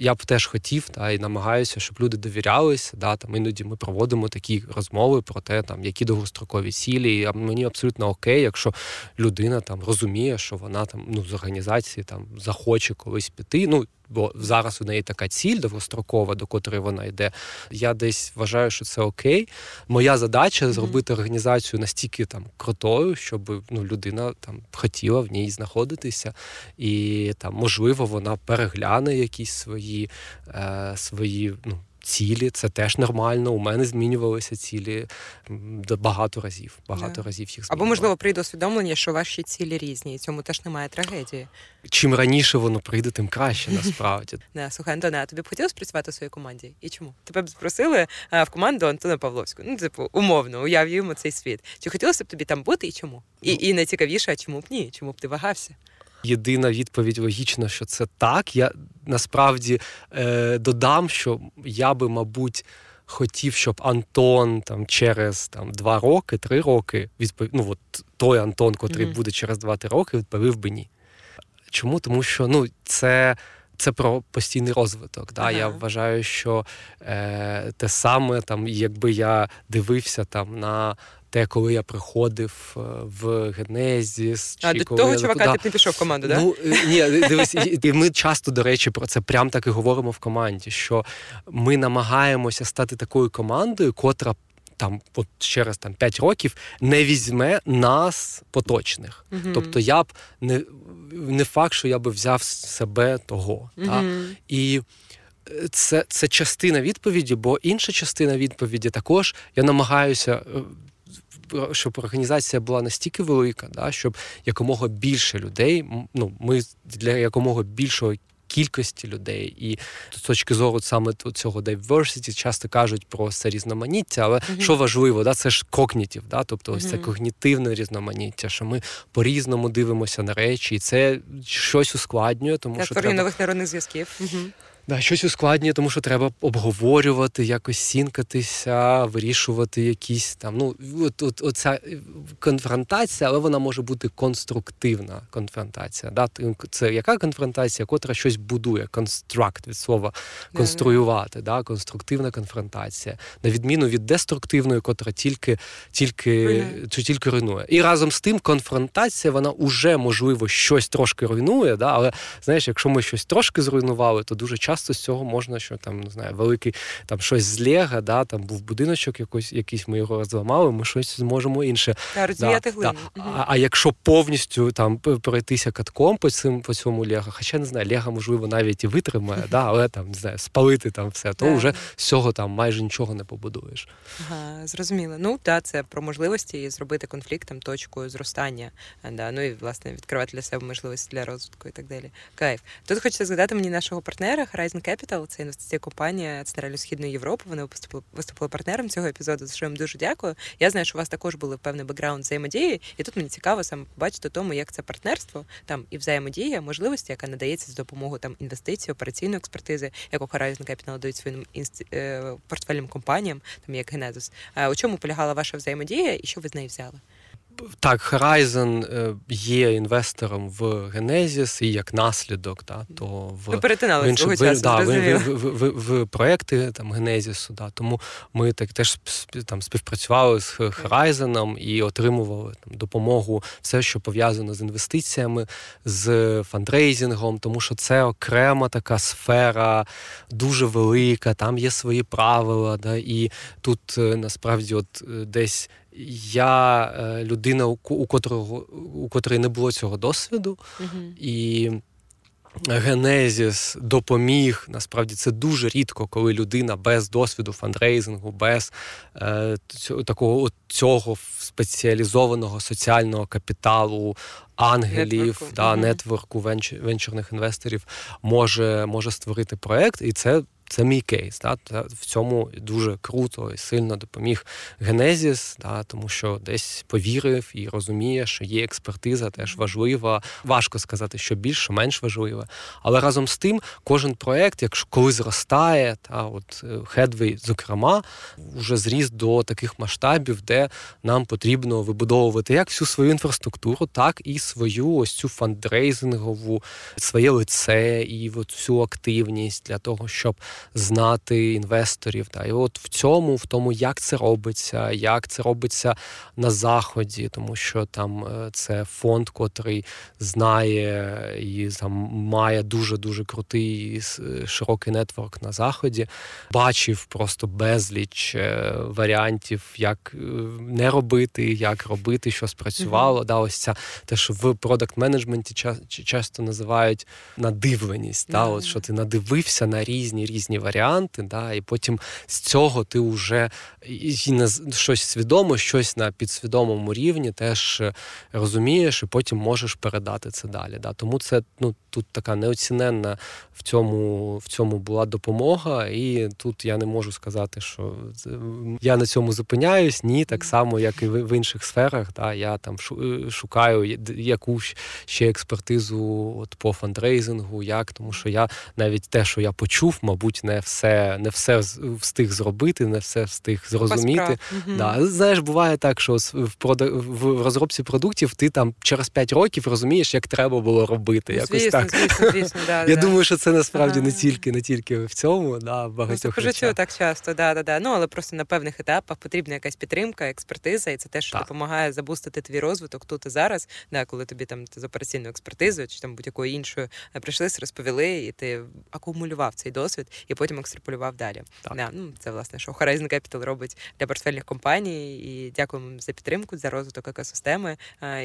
я б теж хотів, і намагаюся, щоб люди довірялися. Іноді ми проводимо такі розмови про те, які довгострокові цілі. І мені абсолютно окей, якщо людина розуміє, що вона з організації захоче колись піти. Бо зараз у неї така ціль довгострокова, до котрої вона йде. Я десь вважаю, що це окей. Моя задача – зробити організацію настільки крутою, щоб людина хотіла в ній знаходитися. І, можливо, вона перегляне якісь свої цілі. Це теж нормально. У мене змінювалися цілі багато разів їх змінювали. Або, можливо, прийде усвідомлення, що ваші цілі різні, і цьому теж немає трагедії. Чим раніше воно прийде, тим краще, насправді. Слухай, Антоне, а тобі б хотілося працювати у своїй команді? І чому? Тебе б запросили в команду Антона Павловського. Умовно, уявімо цей світ. Чи хотілося б тобі там бути і чому? І найцікавіше, а чому б ні? Чому б ти вагався? Єдина відповідь логічна, що це так. Я насправді додам, що я би, мабуть, хотів, щоб Антон через 2 роки, 3 роки відповів, той Антон, котрий буде через 2-3 роки, відповів би ні. Чому? Тому що це про постійний розвиток. Да? Я вважаю, що те саме, якби я дивився на те, коли я приходив в Genesis. До того чувака ти б не пішов в команду, так? Ні, дивись, і ми часто, до речі, про це прям так і говоримо в команді, що ми намагаємося стати такою командою, котра через 5 років не візьме нас поточних. Тобто я б не факт, що я б взяв себе того. І це частина відповіді, бо інша частина відповіді також я намагаюся, щоб організація була настільки велика, щоб якомога більше людей, ми для якомога більшого кількості людей. І з точки зору саме цього diversity часто кажуть про це різноманіття, але що важливо, да, це ж когнітив, да, тобто ось це когнітивне різноманіття, що ми по-різному дивимося на речі, і це щось ускладнює, тому що треба... нових нейронних зв'язків. Да, щось ускладнює, тому що треба обговорювати, якось сінкатися, вирішувати якісь там, ну, оця конфронтація, але вона може бути конструктивна конфронтація. Да? Це яка конфронтація, котра щось будує, конструкт від слова конструювати, да? Конструктивна конфронтація, на відміну від деструктивної, котра тільки руйнує. І разом з тим конфронтація, вона уже, можливо, щось трошки руйнує, да? Але, знаєш, якщо ми щось трошки зруйнували, то дуже часто з цього можна, що там, не знаю, великий там щось з Лего, да, там був будиночок якийсь, ми його розламали, ми щось зможемо інше. Розміяти глину. Да. А якщо повністю там пройтися катком по цьому Лего, хоча, не знаю, Лего, можливо, навіть і витримає, да, але там, не знаю, спалити там все, то вже з цього там майже нічого не побудуєш. Ага, зрозуміло. Ну, так, це про можливості і зробити конфлікт там точкою зростання, да, ну і, власне, відкривати для себе можливості для розвитку і так далі. Кайф. Тут хочеться згадати мені нашого партнера, Horizon Capital, це інвестиційна компанія Центрально-Східної Європи. Вони виступили партнером цього епізоду, за що їм дуже дякую. Я знаю, що у вас також були певний бекграунд взаємодії, і тут мені цікаво саме побачити тому, як це партнерство там і взаємодія, можливості, яка надається з допомогою там інвестицій, операційної експертизи, яку Horizon Capital дають своїм портфельним компаніям, там як Genesis. У чому полягала ваша взаємодія і що ви з неї взяли? Так, Horizon є інвестором в Genesis і як наслідок, да, то в іншому в проекти там Genesis, да, тому ми так теж там співпрацювали з Horizon і отримували там допомогу, все, що пов'язано з інвестиціями, з фандрейзингом, тому що це окрема така сфера, дуже велика, там є свої правила, да, і тут насправді от десь я людина, у котрої не було цього досвіду, і Генезіс допоміг. Насправді це дуже рідко, коли людина без досвіду фандрейзингу, без такого цього спеціалізованого соціального капіталу, ангелів, нетворку, да, нетворку венчурних інвесторів може створити проєкт, і це мій кейс, да, в цьому дуже круто і сильно допоміг Genesis, да, тому що десь повірив і розуміє, що є експертиза теж важлива. Важко сказати, що більш, що менш важлива. Але разом з тим, кожен проєкт, якщо коли зростає, та от Headway, зокрема, вже зріс до таких масштабів, де нам потрібно вибудовувати як всю свою інфраструктуру, так і свою ось цю фандрейзингову, своє лице і от всю активність для того, щоб знати інвесторів. Та. І от в тому, як це робиться на Заході, тому що там це фонд, котрий знає і там має дуже-дуже крутий широкий нетворк на Заході. Бачив просто безліч варіантів, як не робити, як робити, що спрацювало. Да, ось ця, те, що в продакт-менеджменті часто називають надивленість. Да, от, що ти надивився на різні варіанти, да, і потім з цього ти вже щось свідомо, щось на підсвідомому рівні теж розумієш, і потім можеш передати це далі. Да. Тому це, ну, тут така неоціненна в цьому була допомога, і тут я не можу сказати, що я на цьому зупиняюсь, ні, так само, як і в інших сферах. Да. Я там шукаю якусь ще експертизу от, по фандрейзингу, як, тому що я навіть те, що я почув, мабуть, не все встиг зробити, не все встиг зрозуміти. Да. Знаєш, буває так, що в розробці продуктів ти там через 5 років розумієш, як треба було робити. Якось звісно, так. Звісно, да, я думаю, що це насправді не тільки в цьому, да, в багатьох речах. Так часто, да. Ну, але просто на певних етапах потрібна якась підтримка, експертиза, і це те, що допомагає забустити твій розвиток тут і зараз, да, коли тобі там з операційною експертизою чи там будь-якою іншою прийшли, розповіли, і ти акумулював цей досвід і потім екстраполював далі. Да, ну, це, власне, що Horizon Capital робить для портфельних компаній. І дякуємо за підтримку, за розвиток екосистеми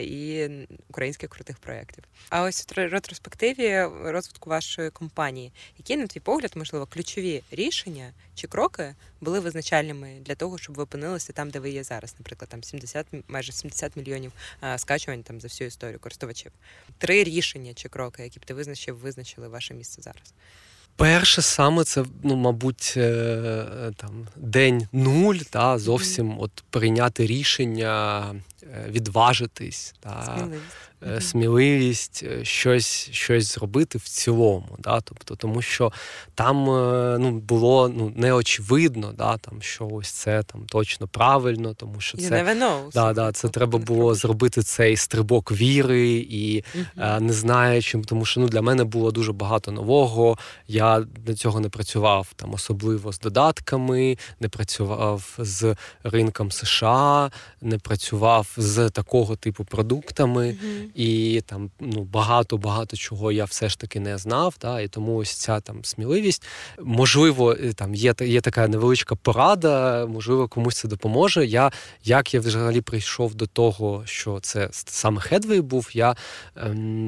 і українських крутих проєктів. А ось ретроспективно перспективі розвитку вашої компанії. Які, на твій погляд, можливо, ключові рішення чи кроки були визначальними для того, щоб ви опинилися там, де ви є зараз? Наприклад, там 70, майже 70 мільйонів скачувань там за всю історію користувачів. 3 рішення чи кроки, які б ти визначили ваше місце зараз? Перше саме це, мабуть, там день нуль, та зовсім от прийняти рішення, відважитись, та сміливість щось зробити в цілому, да, тобто, тому що там було неочевидно, да, там що ось це там точно правильно, тому що це треба було зробити цей стрибок віри і не знаю чим, тому що для мене було дуже багато нового. Я до цього не працював там особливо з додатками, не працював з ринком США, не працював з такого типу продуктами. І там багато чого я все ж таки не знав, та, і тому ось ця там сміливість. Можливо, там є така невеличка порада, можливо, комусь це допоможе. Як я взагалі прийшов до того, що це саме Headway був, я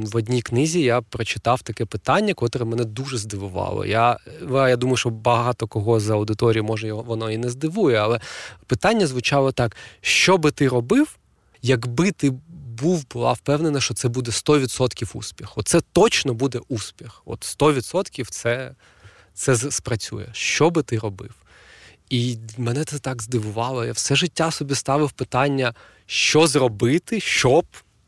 в одній книзі я прочитав таке питання, котре мене дуже здивувало. Я думаю, що багато кого з аудиторії, може, воно і не здивує, але питання звучало так: що би ти робив, якби ти була впевнена, що це буде 100% успіх. Оце точно буде успіх. От 100% це спрацює. Що би ти робив? І мене це так здивувало. Я все життя собі ставив питання, що зробити, щоб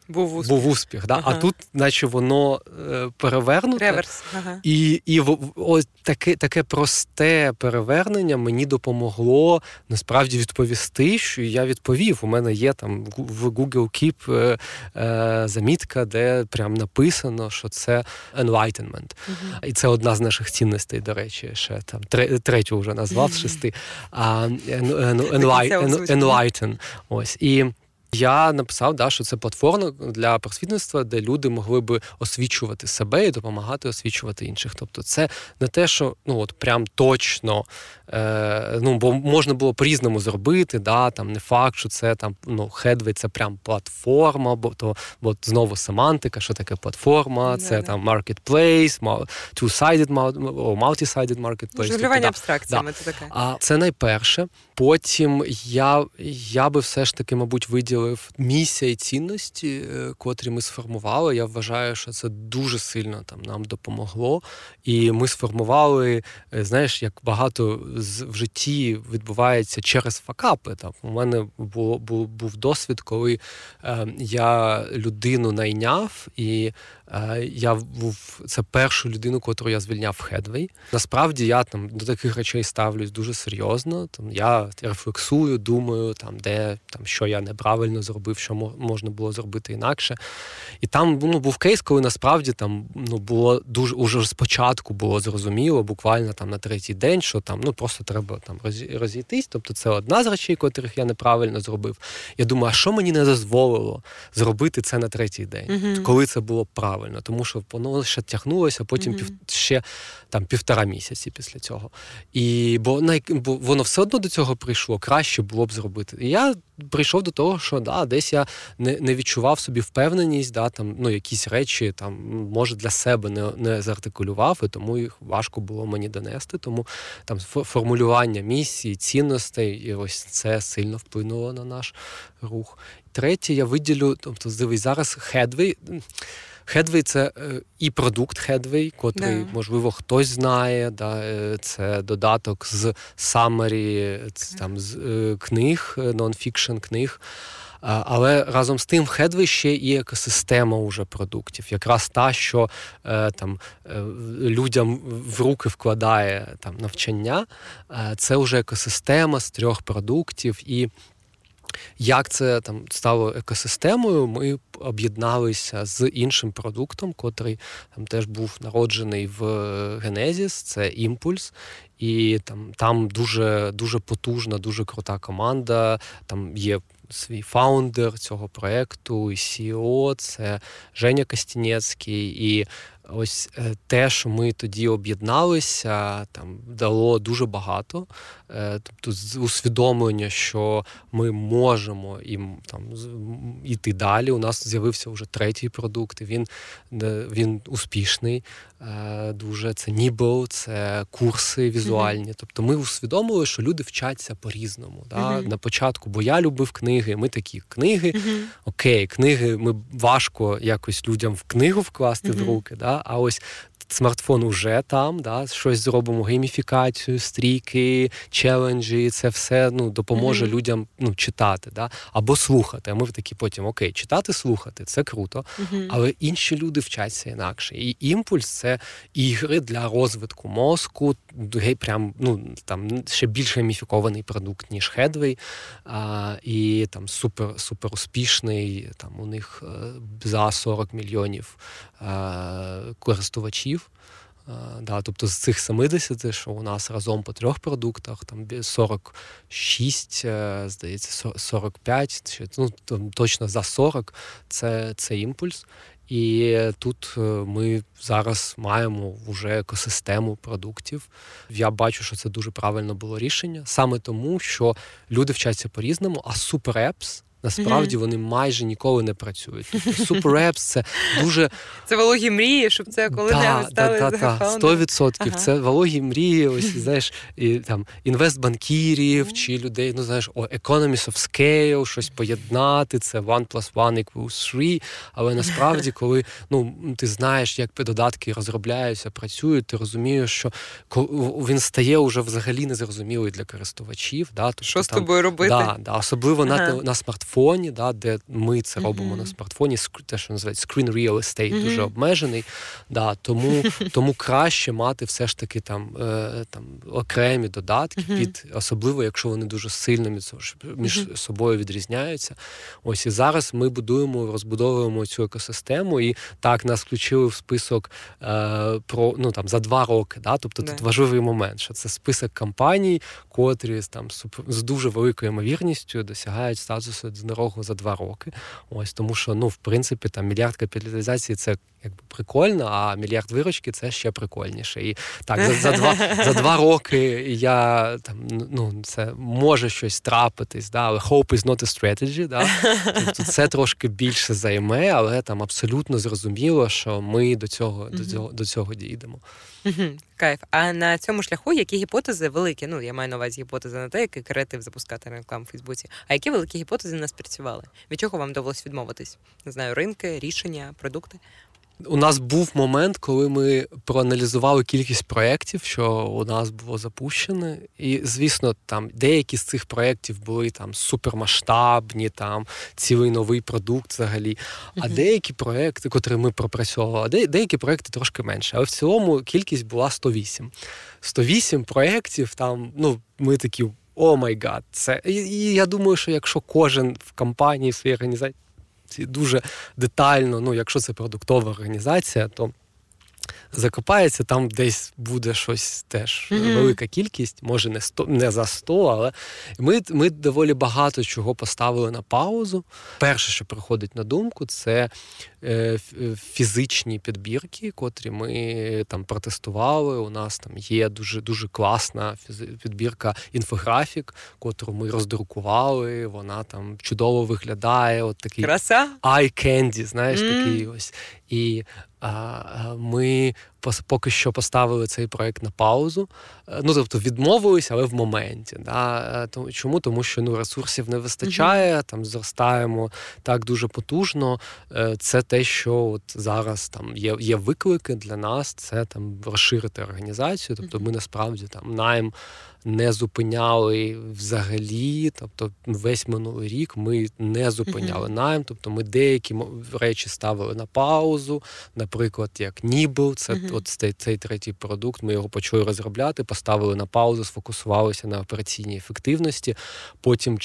був успіх, да? Ага. А тут, наче, воно перевернуте. Реверс. Ага. І ось таке просте перевернення мені допомогло насправді відповісти, що я відповів. У мене є там в Google Keep замітка, де прям написано, що це enlightenment. Ага. І це одна з наших цінностей, до речі, ще там третю вже назвав з 6. Enlighten. Ось. І я написав, що це платформа для просвітництва, де люди могли би освічувати себе і допомагати освічувати інших. Тобто це не те, що прям точно, бо можна було по-різному зробити, да, там не факт, що це там Headway, це прям платформа, бо знову семантика, що таке платформа, це там marketplace, two-sided, multi-sided marketplace. Жонглювання абстракціями, це таке. А це найперше. Потім я би все ж таки, мабуть, виділив місія і цінності, котрі ми сформували. Я вважаю, що це дуже сильно там нам допомогло. І ми сформували, знаєш, як багато в житті відбувається через факапи. Там у мене був досвід, коли я людину найняв, і я був це першу людину, котру я звільняв в Headway. Насправді я там до таких речей ставлюсь дуже серйозно. Там я рефлексую, думаю, там де там що я неправильно зробив, що можна було зробити інакше. І там був кейс, коли насправді там було дуже уже спочатку було зрозуміло, буквально там на 3-й день, що там просто треба там розійтись. Тобто це одна з речей, котрих я неправильно зробив. Я думаю, а що мені не дозволило зробити це на 3-й день, коли це було правильно. Тому що воно ще тягнулося, потім ще там 1.5 місяці після цього. І бо воно все одно до цього прийшло, краще було б зробити. І я прийшов до того, що десь я не відчував собі впевненість, там якісь речі там може для себе не зартикулював, і тому їх важко було мені донести. Тому там формулювання місії, цінностей, і ось це сильно вплинуло на наш рух. Третє, я виділю, тобто дивись, зараз Headway – це і продукт Headway, котрий, можливо, хтось знає. Да, це додаток з summary, там, з книг, нон-фікшн книг. Але разом з тим в Headway ще і екосистема уже продуктів. Якраз та, що там людям в руки вкладає там навчання. Це вже екосистема з 3 продуктів. І як це там стало екосистемою, ми об'єдналися з іншим продуктом, котрий там теж був народжений в Genesis, це «Імпульс». І там дуже, дуже потужна, дуже крута команда. Там є свій фаундер цього проєкту, і CEO, це Женя Костінецький. І ось те, що ми тоді об'єдналися, там дало дуже багато. Тобто усвідомлення, що ми можемо йти далі. У нас з'явився вже третій продукт, і він успішний. Дуже це Нібл, це курси візуальні. Тобто ми усвідомили, що люди вчаться по-різному. Да? На початку, бо я любив книги, ми такі книги. Окей, книги, ми важко якось людям в книгу вкласти в руки, да? А ось смартфон уже там, да? Щось зробимо, гейміфікацію, стрійки, челенджі, це все допоможе людям читати, да? Або слухати. А ми такі потім, окей, читати, слухати, це круто, але інші люди вчаться інакше. І імпульс – це ігри для розвитку мозку, прям, ще більш гейміфікований продукт, ніж Headway, і там супер успішний, у них за 40 мільйонів користувачів. Да, тобто з цих 70, що у нас разом по трьох продуктах, там 46, здається, 45, точно за 40, це імпульс. І тут ми зараз маємо вже екосистему продуктів. Я бачу, що це дуже правильно було рішення, саме тому, що люди вчаться по-різному, а суперепс, насправді, вони майже ніколи не працюють. Тобто, суперепс – це дуже... Це вологі мрії, щоб це коли-небудь стали захоплені. 100%. Це вологі мрії, ось, знаєш, і, там, інвестбанкірів, чи людей, economies of scale, щось поєднати, це 1 + 1 = 3. Але насправді, коли ти знаєш, як додатки розробляються, працюють, ти розумієш, що він стає уже взагалі незрозумілий для користувачів. Да? Тобто, що з тобою робити? Особливо на смартфоні. Де ми це робимо на смартфоні, те, що називають screen real estate, дуже обмежений. Да, тому краще мати все ж таки окремі додатки, особливо якщо вони дуже сильно між собою відрізняються. Ось і зараз ми розбудовуємо цю екосистему, і так нас включили в список за 2 роки. Да? Тобто тут важливий момент, що це список компаній, котрі з дуже великою ймовірністю досягають статусу одинорогу за 2 роки. Ось, тому що, в принципі, мільярд капіталізації – це якби прикольно, а мільярд виручки – це ще прикольніше. І так, за 2 роки я, це може щось трапитись, да? Але hope is not a strategy, да? Тобто це трошки більше займе, але абсолютно зрозуміло, що ми до цього дійдемо. Кайф. А на цьому шляху які гіпотези великі? Я маю на увазі гіпотези на те, який креатив запускати рекламу в Фейсбуці. А які великі гіпотези не спрацювали? Від чого вам довелось відмовитись? Не знаю, ринки, рішення, продукти? У нас був момент, коли ми проаналізували кількість проєктів, що у нас було запущено. І, звісно, деякі з цих проєктів були супермасштабні, цілий новий продукт взагалі. А деякі проєкти, котрі ми пропрацьовували, деякі проєкти трошки менше. Але в цілому кількість була 108. 108 проєктів, ми такі, о май гад. І я думаю, що якщо кожен в компанії, в своїй організації, дуже детально, якщо це продуктова організація, то закопається, там десь буде щось теж велика кількість, може не за 100, але ми доволі багато чого поставили на паузу. Перше, що приходить на думку, це фізичні підбірки, котрі ми протестували. У нас є дуже, дуже класна підбірка інфографік, котру ми роздрукували, вона чудово виглядає, от такий краса, eye candy, знаєш, такий ось. І ми поки що поставили цей проект на паузу. Тобто відмовилися, але в моменті. Да? Чому? Тому що ресурсів не вистачає, зростаємо так дуже потужно. Це те, що от зараз є виклики для нас, це розширити організацію. Тобто ми насправді найм не зупиняли взагалі, тобто весь минулий рік ми не зупиняли найм, тобто ми деякі речі ставили на паузу, наприклад, як Нібл, це От цей третій продукт, ми його почали розробляти, поставили на паузу, сфокусувалися на операційній ефективності. Потім,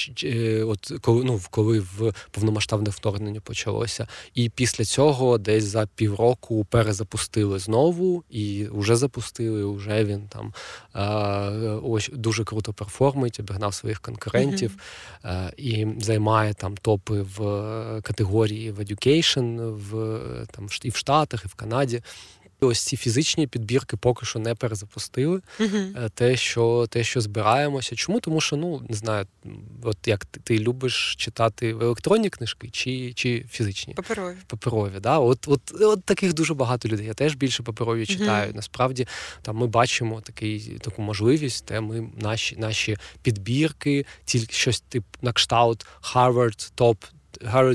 коли в повномасштабне вторгнення почалося, і після цього десь за півроку перезапустили знову, і вже запустили, вже він там ось дуже круто перформить, обігнав своїх конкурентів і займає там топи в категорії в education, і в Штатах, і в Канаді. Ось ці фізичні підбірки поки що не перезапустили. Те, що збираємося. Чому? Тому що, не знаю, от як ти любиш читати електронні книжки чи фізичні? Паперові. Паперові, да? От таких дуже багато людей. Я теж більше паперові читаю. Насправді, там ми бачимо таку можливість, де ми наші підбірки, тільки щось типу на кшталт Harvard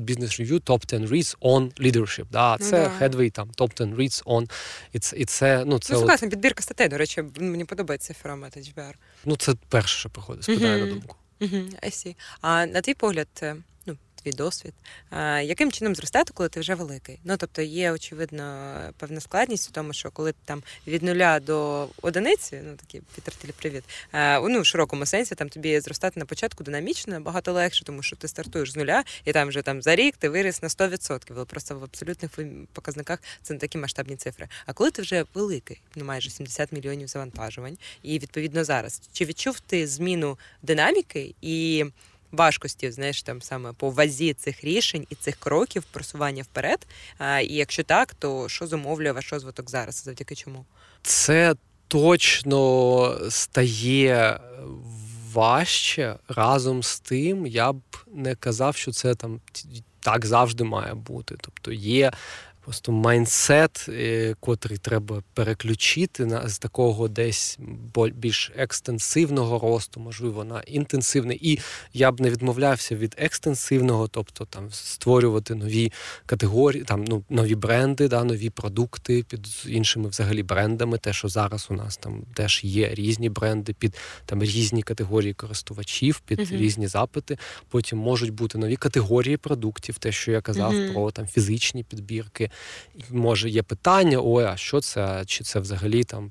Business Review Top 10 Reads on Leadership. Да, це Headway, там, Top 10 Reads on. І це, це власне, підбірка статей, до речі, мені подобається формат HBR. Це перше, що приходить, спадає на думку. А на твій погляд, твій досвід, яким чином зростати, коли ти вже великий? Тобто є, очевидно, певна складність у тому, що коли ти там від нуля до одиниці, такий Пітер Тілі, привіт, в широкому сенсі, там тобі зростати на початку динамічно, набагато легше, тому що ти стартуєш з нуля, і там вже за рік ти виріс на 100%, але просто в абсолютних показниках це не такі масштабні цифри. А коли ти вже великий, майже 70 мільйонів завантажувань, і відповідно зараз, чи відчув ти зміну динаміки і важкості, саме по вазі цих рішень і цих кроків просування вперед? І якщо так, то що зумовлює ваш розвиток зараз? Завдяки чому? Це точно стає важче. Разом з тим, я б не казав, що це там так завжди має бути. Тобто є просто майндсет, котрий треба переключити з такого десь більш екстенсивного росту, можливо, на інтенсивний. І я б не відмовлявся від екстенсивного, тобто там створювати нові категорії, там нові бренди, нові продукти під іншими взагалі брендами. Те, що зараз у нас там теж є різні бренди під там різні категорії користувачів, під різні запити. Потім можуть бути нові категорії продуктів, те, що я казав про там фізичні підбірки. Може, є питання, а що це? Чи це взагалі там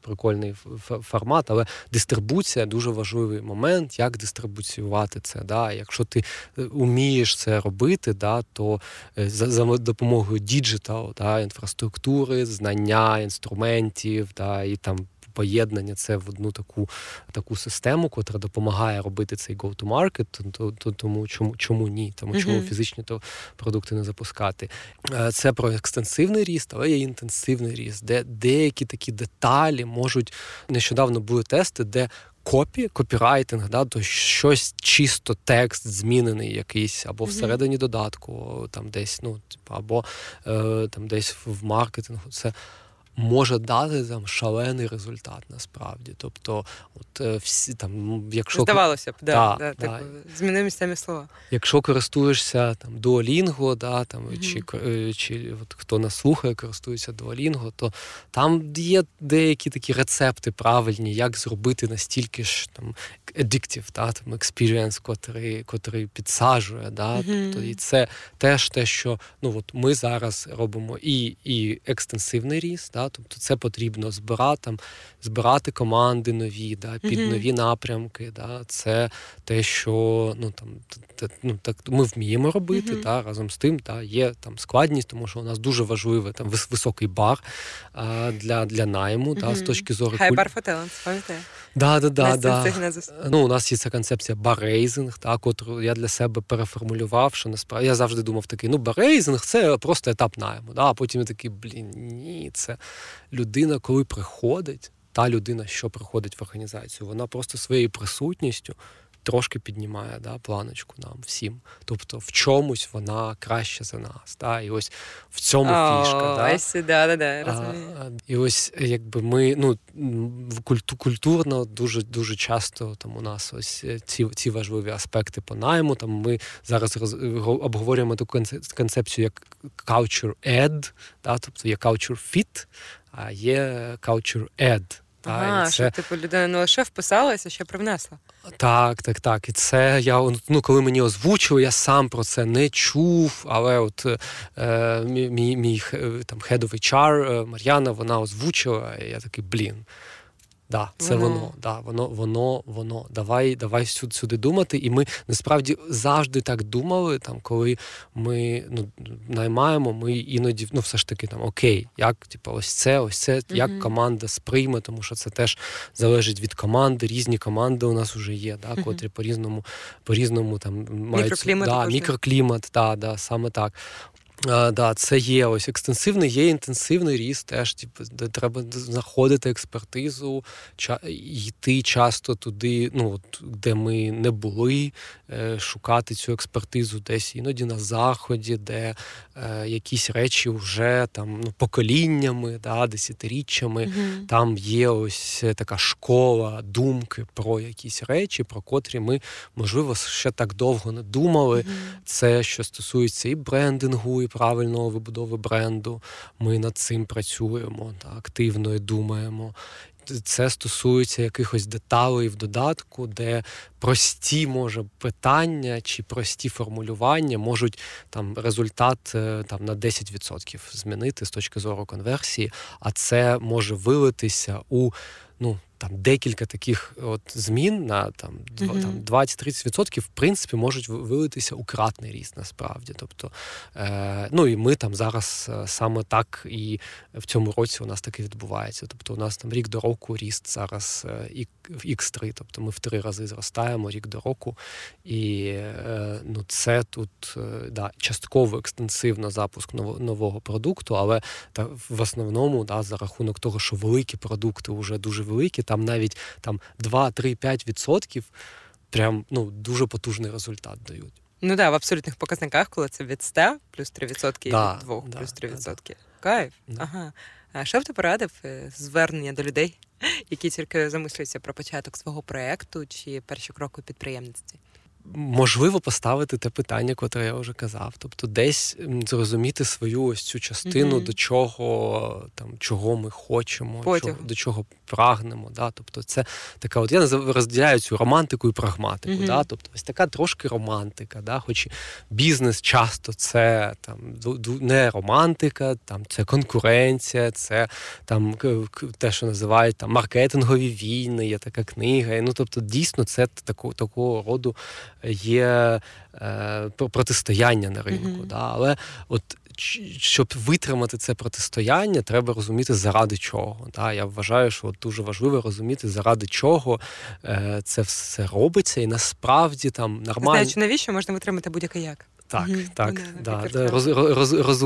прикольний формат, але дистрибуція – дуже важливий момент, як дистрибуціювати це. Да? Якщо ти умієш це робити, то за допомогою діджиталу, інфраструктури, знання, інструментів і там поєднання це в одну таку систему, котра допомагає робити цей go-to-market, тому чому ні? Чому фізичні продукти не запускати? Це про екстенсивний ріст, але є інтенсивний ріст, де деякі такі деталі можуть... Нещодавно були тести, де копірайтинг, то щось чисто текст змінений якийсь, або всередині додатку, там десь, або там десь в маркетингу. Це може дати там шалений результат насправді. Тобто, всі там, якщо здавалося б, зміни місцями слова. Якщо користуєшся там Duolingo, чи от хто нас слухає, користується Duolingo, то там є деякі такі рецепти правильні, як зробити настільки ж там addictive, там experience, котрий підсаджує, Тобто, і це теж те, що ми зараз робимо і екстенсивний ріст. Тобто це потрібно збирати команди нові, під нові напрямки. Це те, що ми вміємо робити. Разом з тим є складність, тому що у нас дуже важливий високий бар для найму. З точки зору High bar for talent, пам'ятаєте? У нас є ця концепція барейзинг, яку я для себе переформулював, що насправді я завжди думав такий, барейзинг це просто етап найму. А потім я такий, ні, це людина, коли приходить, та людина, що приходить в організацію, вона просто своєю присутністю трошки піднімає планочку нам всім. Тобто в чомусь вона краще за нас. І ось в цьому фішка. І ось якби ми культурно дуже часто у нас ось ці важливі аспекти по найму. Ми зараз обговорюємо таку концепцію як culture add, тобто є culture fit, а є culture add. Та, і це... що типу людина не лише вписалася, а ще привнесла. Так. І це я, коли мені озвучили, я сам про це не чув, але от мій там Head of HR Мар'яна, вона озвучила, і я такий, да, це воно. Давай сюди думати. І ми насправді завжди так думали, там, коли ми наймаємо, ми іноді, все ж таки, там, окей, як, ось це, як команда сприйме, тому що це теж залежить від команди, різні команди у нас вже є, да, котрі по-різному там, мають... Мікроклімат, саме так. Це є ось екстенсивний, є інтенсивний ріст теж, де треба знаходити експертизу, йти часто туди, де ми не були, шукати цю експертизу десь іноді на Заході, де якісь речі вже там, поколіннями, десятиріччями, там є ось така школа думки про якісь речі, про котрі ми, можливо, ще так довго не думали. Це, що стосується і брендингу, і правильного вибудови бренду. Ми над цим працюємо, активно і думаємо. Це стосується якихось деталей в додатку, де прості, може, питання чи прості формулювання можуть там результат там на 10% змінити з точки зору конверсії, а це може вилитися у там декілька таких от змін на там, 20-30% в принципі можуть вилитися у кратний ріст насправді. Тобто, і ми там зараз саме так і в цьому році у нас таки відбувається. Тобто у нас там рік до року ріст зараз в X3, тобто ми в 3 рази зростаємо рік до року. І це тут частково екстенсивно запуск нового продукту, але в основному за рахунок того, що великі продукти вже дуже великі, там навіть 2-3-5% прям дуже потужний результат дають. В абсолютних показниках, коли це від 100 плюс 3% від 2 плюс 3%. Кайф. Ага. А що б ти порадив звернення до людей, які тільки замислюються про початок свого проєкту чи перші кроки у підприємництві? Можливо, поставити те питання, котре я вже казав. Тобто десь зрозуміти свою ось цю частину, до чого, чого ми хочемо, до чого прагнемо. Да? Тобто це така, я розділяю цю романтику і прагматику. Да? Тобто ось така трошки романтика. Да? Хоч бізнес часто це не романтика, це конкуренція, це те, що називають маркетингові війни, є така книга. Тобто дійсно це такого роду є протистояння на ринку. Але от щоб витримати це протистояння, треба розуміти, заради чого. Я вважаю, що дуже важливо розуміти, заради чого це все робиться, і насправді нормально... Знаючи, навіщо можна витримати будь-яке як? Так.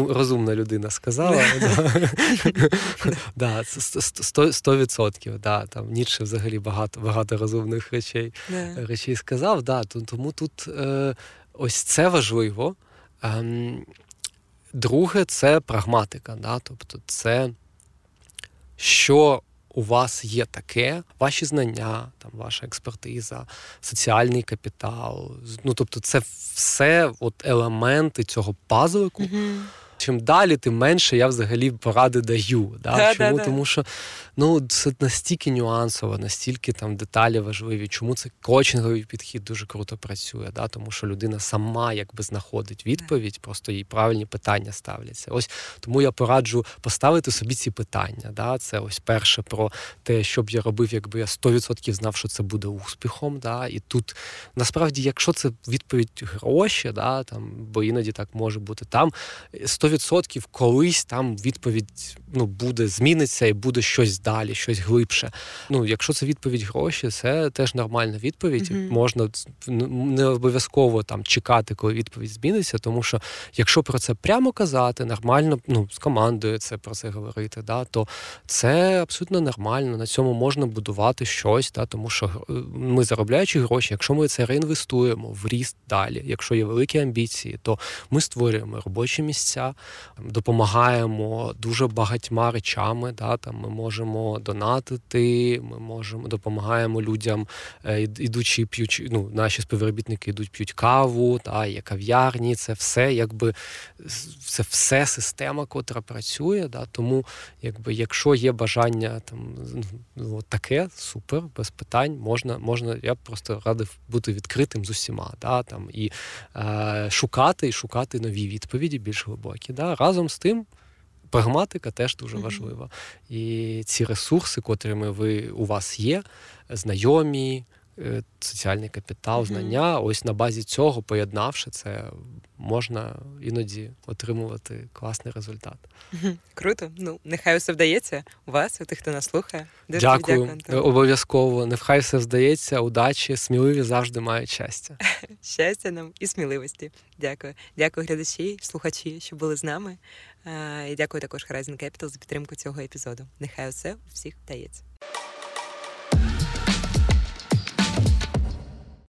Розумна людина сказала. 100%. Там Ніцше взагалі багато розумних речей сказав. Тому тут ось це важливо. Друге, це прагматика. Тобто це, що у вас є таке, ваші знання, ваша експертиза, соціальний капітал. Тобто це все елементи цього пазлику. Чим далі, тим менше я взагалі поради даю. Чому? Тому що це настільки нюансово, настільки деталі важливі. Чому це коучинговий підхід дуже круто працює? Тому що людина сама знаходить відповідь, просто їй правильні питання ставляться. Ось тому я пораджу поставити собі ці питання. Це ось перше про те, що б я робив, якби я 100% знав, що це буде успіхом. І тут, насправді, якщо це відповідь гроші, бо іноді так може бути, там 100% колись там відповідь буде, зміниться і буде щось далі, щось глибше. Якщо це відповідь гроші, це теж нормальна відповідь. Можна не обов'язково чекати, коли відповідь зміниться, тому що якщо про це прямо казати, нормально, з командою про це говорити, то це абсолютно нормально. На цьому можна будувати щось, тому що ми, заробляючи гроші, якщо ми це реінвестуємо в ріст далі, якщо є великі амбіції, то ми створюємо робочі місця, допомагаємо дуже багатьма речами. Да? Там ми можемо донатити, ми можемо допомагаємо людям, ідучи п'ючи. Ну, наші співробітники йдуть, п'ють каву, та є кав'ярні. Це все, якби це все система, котра працює. Да? Тому, якби, якщо є бажання там таке, супер, без питань, можна. Я просто радив бути відкритим з усіма, да? Там і шукати нові відповіді більш глибокі. Да? Разом з тим, прагматика теж дуже важлива. І ці ресурси, котрими у вас є, знайомі, соціальний капітал, знання, ось на базі цього, поєднавши це, можна іноді отримувати класний результат. Круто. Ну, нехай все вдається у вас, у тих, хто нас слухає. Дуже дякую. Антон. Обов'язково. Нехай все вдається, удачі, сміливі завжди мають щастя. Щастя нам і сміливості. Дякую. Дякую, глядачі, слухачі, що були з нами. І дякую також Horizon Capital за підтримку цього епізоду. Нехай усе у всіх вдається.